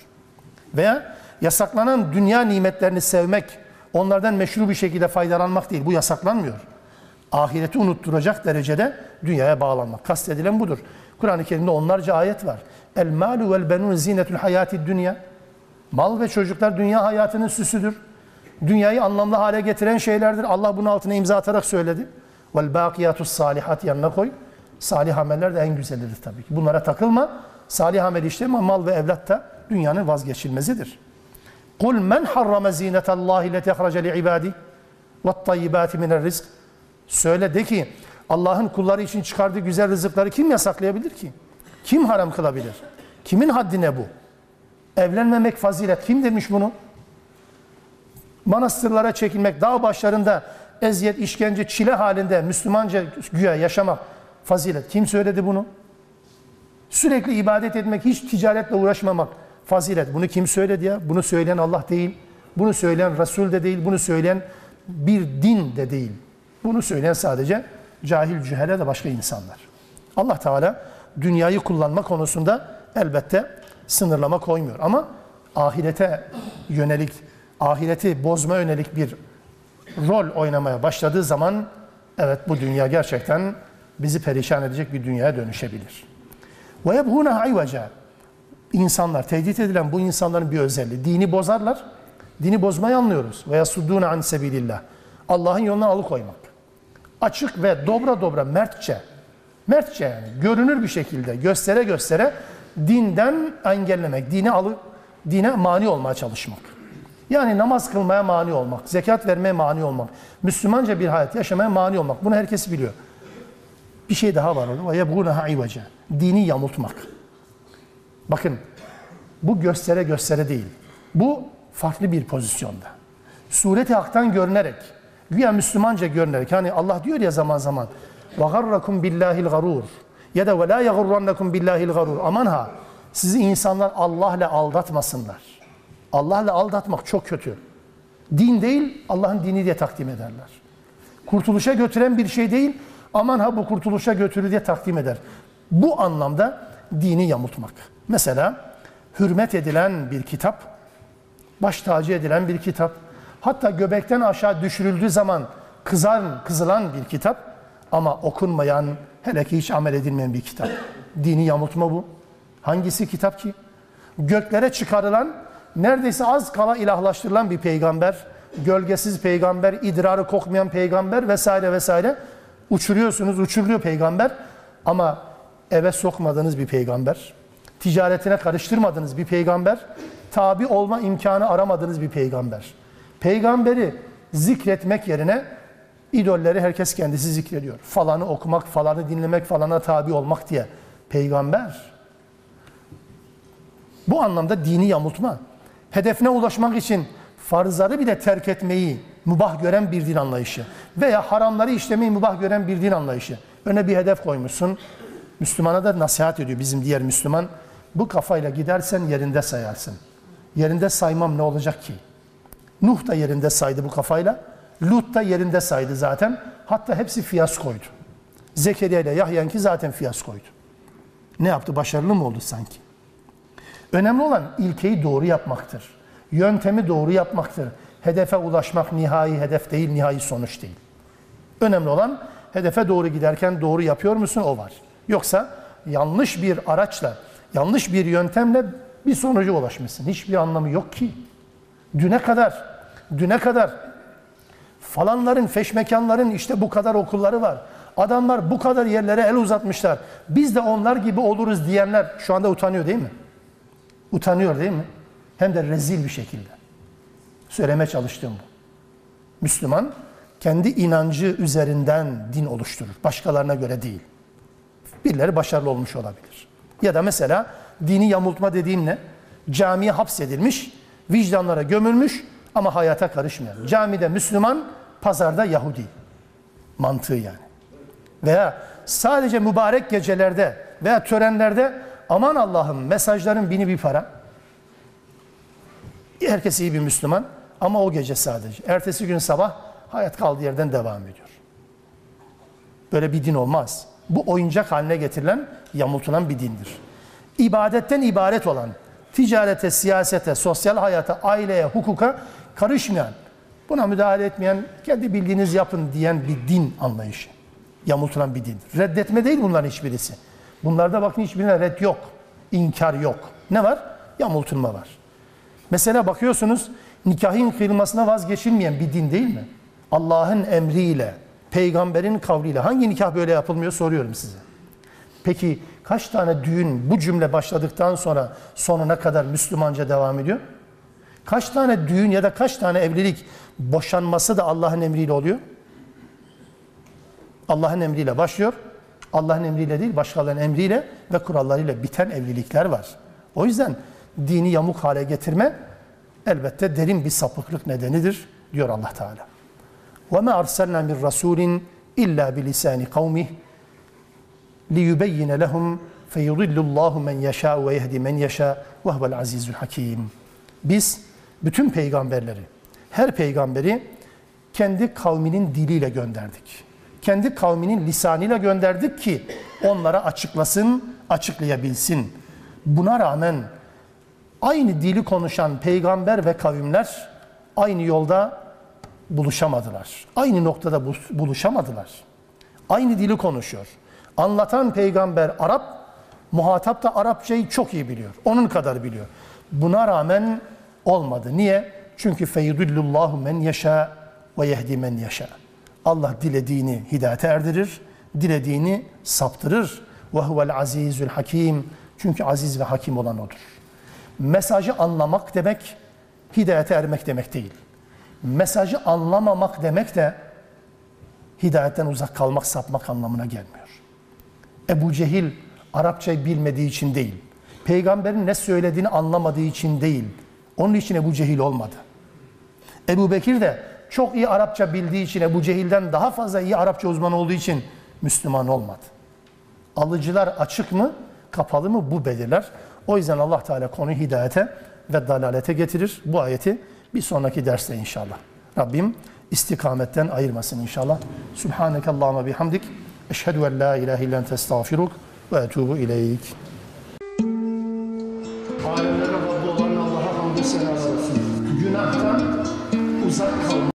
Veya yasaklanan dünya nimetlerini sevmek, onlardan meşru bir şekilde faydalanmak değil. Bu yasaklanmıyor. Ahireti unutturacak derecede dünyaya bağlanmak. Kastedilen budur. Kur'an-ı Kerim'de onlarca ayet var. El-mâlu vel-benûn zînetül hayâti dünya. Mal ve çocuklar dünya hayatının süsüdür. Dünyayı anlamlı hale getiren şeylerdir. Allah bunun altına imza atarak söyledi. Vel-bâkiyatus-sâlihat yanına koy. Salih ameller de en güzelidir tabii ki. Bunlara takılma. Salih amel işleme ama mal ve evlat da dünyanın vazgeçilmezidir. قُلْ مَنْ حَرَّمَ زِينَةَ اللّٰهِ لَتَخْرَجَ لِعِبَادِهِ وَالطَّيِّبَاتِ مِنَ الرِّزْقِ Söyle de ki Allah'ın kulları için çıkardığı güzel rızıkları kim yasaklayabilir ki? Kim haram kılabilir? Kimin haddine bu? Evlenmemek fazilet. Kim demiş bunu? Manastırlara çekilmek, dağ başlarında eziyet, işkence, çile halinde Müslümanca güya yaşamak fazilet. Kim söyledi bunu? Sürekli ibadet etmek, hiç ticaretle uğraşmamak fazilet. Bunu kim söyledi ya? Bunu söyleyen Allah değil. Bunu söyleyen Resul de değil. Bunu söyleyen bir din de değil. Bunu söyleyen sadece cahil cühele de başka insanlar. Allah Teala dünyayı kullanma konusunda elbette sınırlama koymuyor. Ama ahirete yönelik, ahireti bozma yönelik bir rol oynamaya başladığı zaman evet bu dünya gerçekten bizi perişan edecek bir dünyaya dönüşebilir. وَيَبْهُونَ عِوَجَا İnsanlar, tehdit edilen bu insanların bir özelliği. Dini bozarlar. Dini bozmayı anlıyoruz. وَيَسُدُّونَ عَنْ سَب۪يلِ اللّٰهِ Allah'ın yoluna alıkoymak. Açık ve dobra mertçe, mertçe yani görünür bir şekilde göstere göstere dinden engellemek, dine mani olmaya çalışmak. Yani namaz kılmaya mani olmak, zekat vermeye mani olmak, Müslümanca bir hayat yaşamaya mani olmak. Bunu herkes biliyor. Bir şey daha var orada. وَيَبْغُونَهَا عِوَجَا Dini yamultmak. Bakın, bu göstere göstere değil. Bu farklı bir pozisyonda. Sureti haktan görünerek, güya Müslümanca görünerek, hani Allah diyor ya zaman zaman وَغَرَّكُمْ بِاللّٰهِ الْغَرُورِ ya da وَلَا يَغُرَّنَّكُمْ بِاللّٰهِ الْغَرُورِ Aman ha, sizi insanlar Allah'la aldatmasınlar. Allah'la aldatmak çok kötü. Din değil, Allah'ın dini diye takdim ederler. Kurtuluşa götüren bir şey değil, aman ha bu kurtuluşa götürür diye takdim eder. Bu anlamda dini yamultmak. Mesela hürmet edilen bir kitap, baş tacı edilen bir kitap, hatta göbekten aşağı düşürüldüğü zaman kızılan bir kitap ama okunmayan, hele ki hiç amel edilmeyen bir kitap. Dini yamultma bu. Hangisi kitap ki? Göklere çıkarılan, neredeyse az kala ilahlaştırılan bir peygamber, gölgesiz peygamber, idrarı kokmayan peygamber vesaire vesaire. Uçuruyorsunuz, uçuruluyor peygamber ama eve sokmadığınız bir peygamber. Ticaretine karıştırmadığınız bir peygamber, tabi olma imkanı aramadığınız bir peygamber. Peygamberi zikretmek yerine idolleri herkes kendisi zikrediyor. Falanı okumak, falanı dinlemek, falana tabi olmak diye. Peygamber. Bu anlamda dini yamultma. Hedefine ulaşmak için farzları bile terk etmeyi mübah gören bir din anlayışı. Veya haramları işlemeyi mübah gören bir din anlayışı. Öne bir hedef koymuşsun. Müslümana da nasihat ediyor bizim diğer Müslüman. Bu kafayla gidersen yerinde sayarsın. Yerinde saymam ne olacak ki? Nuh da yerinde saydı bu kafayla. Lut da yerinde saydı zaten. Hatta hepsi fiyaskoydu. Zekeriya ile Yahya'nki zaten fiyaskoydu. Ne yaptı? Başarılı mı oldu sanki? Önemli olan ilkeyi doğru yapmaktır. Yöntemi doğru yapmaktır. Hedefe ulaşmak nihai hedef değil, nihai sonuç değil. Önemli olan hedefe doğru giderken doğru yapıyor musun? O var. Yoksa yanlış bir araçla, yanlış bir yöntemle bir sonuca ulaşmışsın. Hiçbir anlamı yok ki. Düne kadar falanların, feşmekanların işte bu kadar okulları var. Adamlar bu kadar yerlere el uzatmışlar. Biz de onlar gibi oluruz diyenler şu anda utanıyor değil mi? Utanıyor değil mi? Hem de rezil bir şekilde. Söylemeye çalıştığım bu. Müslüman kendi inancı üzerinden din oluşturur. Başkalarına göre değil. Birileri başarılı olmuş olabilir. Ya da mesela dini yamultma dediğim ne? Camiye hapsedilmiş, vicdanlara gömülmüş ama hayata karışmayan. Camide Müslüman, pazarda Yahudi. Mantığı yani. Veya sadece mübarek gecelerde veya törenlerde aman Allah'ım mesajların bini bir para. Herkes iyi bir Müslüman ama o gece sadece. Ertesi gün sabah hayat kaldığı yerden devam ediyor. Böyle bir din olmaz. Bu oyuncak haline getirilen, yamultulan bir dindir. İbadetten ibaret olan, ticarete, siyasete, sosyal hayata, aileye, hukuka karışmayan, buna müdahale etmeyen, kendi bildiğiniz yapın diyen bir din anlayışı. Yamultulan bir dindir. Reddetme değil bunların hiçbirisi. Bunlarda bakın hiçbirine red yok, inkar yok. Ne var? Yamultulma var. Mesela bakıyorsunuz nikahın kıyılmasına vazgeçilmeyen bir din değil mi? Allah'ın emriyle, peygamberin kavliyle hangi nikah böyle yapılmıyor soruyorum size. Peki kaç tane düğün bu cümle başladıktan sonra sonuna kadar Müslümanca devam ediyor? Kaç tane düğün ya da kaç tane evlilik boşanması da Allah'ın emriyle oluyor? Allah'ın emriyle başlıyor. Allah'ın emriyle değil, başkalarının emriyle ve kurallarıyla biten evlilikler var. O yüzden dini yamuk hale getirme elbette derin bir sapıklık nedenidir diyor Allah Teala. وَمَا أَرْسَلْنَا مِنْ رَسُولٍ اِلَّا بِلِسَانِ قَوْمِهِ لِيُبَيِّنَ لَهُمْ فَيُضِلُّ اللّٰهُ مَنْ يَشَاءُ وَيَهْدِ مَنْ يَشَاءُ وَهُوَ الْعَزِيزُ الْحَكِيمُ Biz bütün peygamberleri, her peygamberi kendi kavminin diliyle gönderdik. Kendi kavminin lisanıyla gönderdik ki onlara açıklasın, açıklayabilsin. Buna rağmen aynı dili konuşan peygamber ve kavimler aynı yolda buluşamadılar. Aynı noktada buluşamadılar. Aynı dili konuşuyor. Anlatan peygamber Arap, muhatap da Arapçayı çok iyi biliyor. Onun kadar biliyor. Buna rağmen olmadı. Niye? Çünkü feydullullahu men yeşâ ve yehdi men yeşâ. Allah dilediğini hidayete erdirir, dilediğini saptırır. Ve huvel azizül hakim. Çünkü aziz ve hakim olan odur. Mesajı anlamak demek, hidayete ermek demek değil. Mesajı anlamamak demek de hidayetten uzak kalmak, sapmak anlamına gelmiyor. Ebu Cehil Arapçayı bilmediği için değil, peygamberin ne söylediğini anlamadığı için değil, onun için Ebu Cehil olmadı. Ebu Bekir de çok iyi Arapça bildiği için, Ebu Cehil'den daha fazla iyi Arapça uzmanı olduğu için Müslüman olmadı. Alıcılar açık mı, kapalı mı bu belirler. O yüzden Allah Teala konuyu hidayete ve dalalete getirir. Bu ayeti bir sonraki derste inşallah. Rabbim istikametten ayırmasın inşallah. Subhanekallahümme bihamdik. Eşhedü en la ilahe illen testağfiruk ve etubu ileyk. Alemlere Rabbi olan Allah'a hamdü selam olsun. Günahtan uzak kalmak.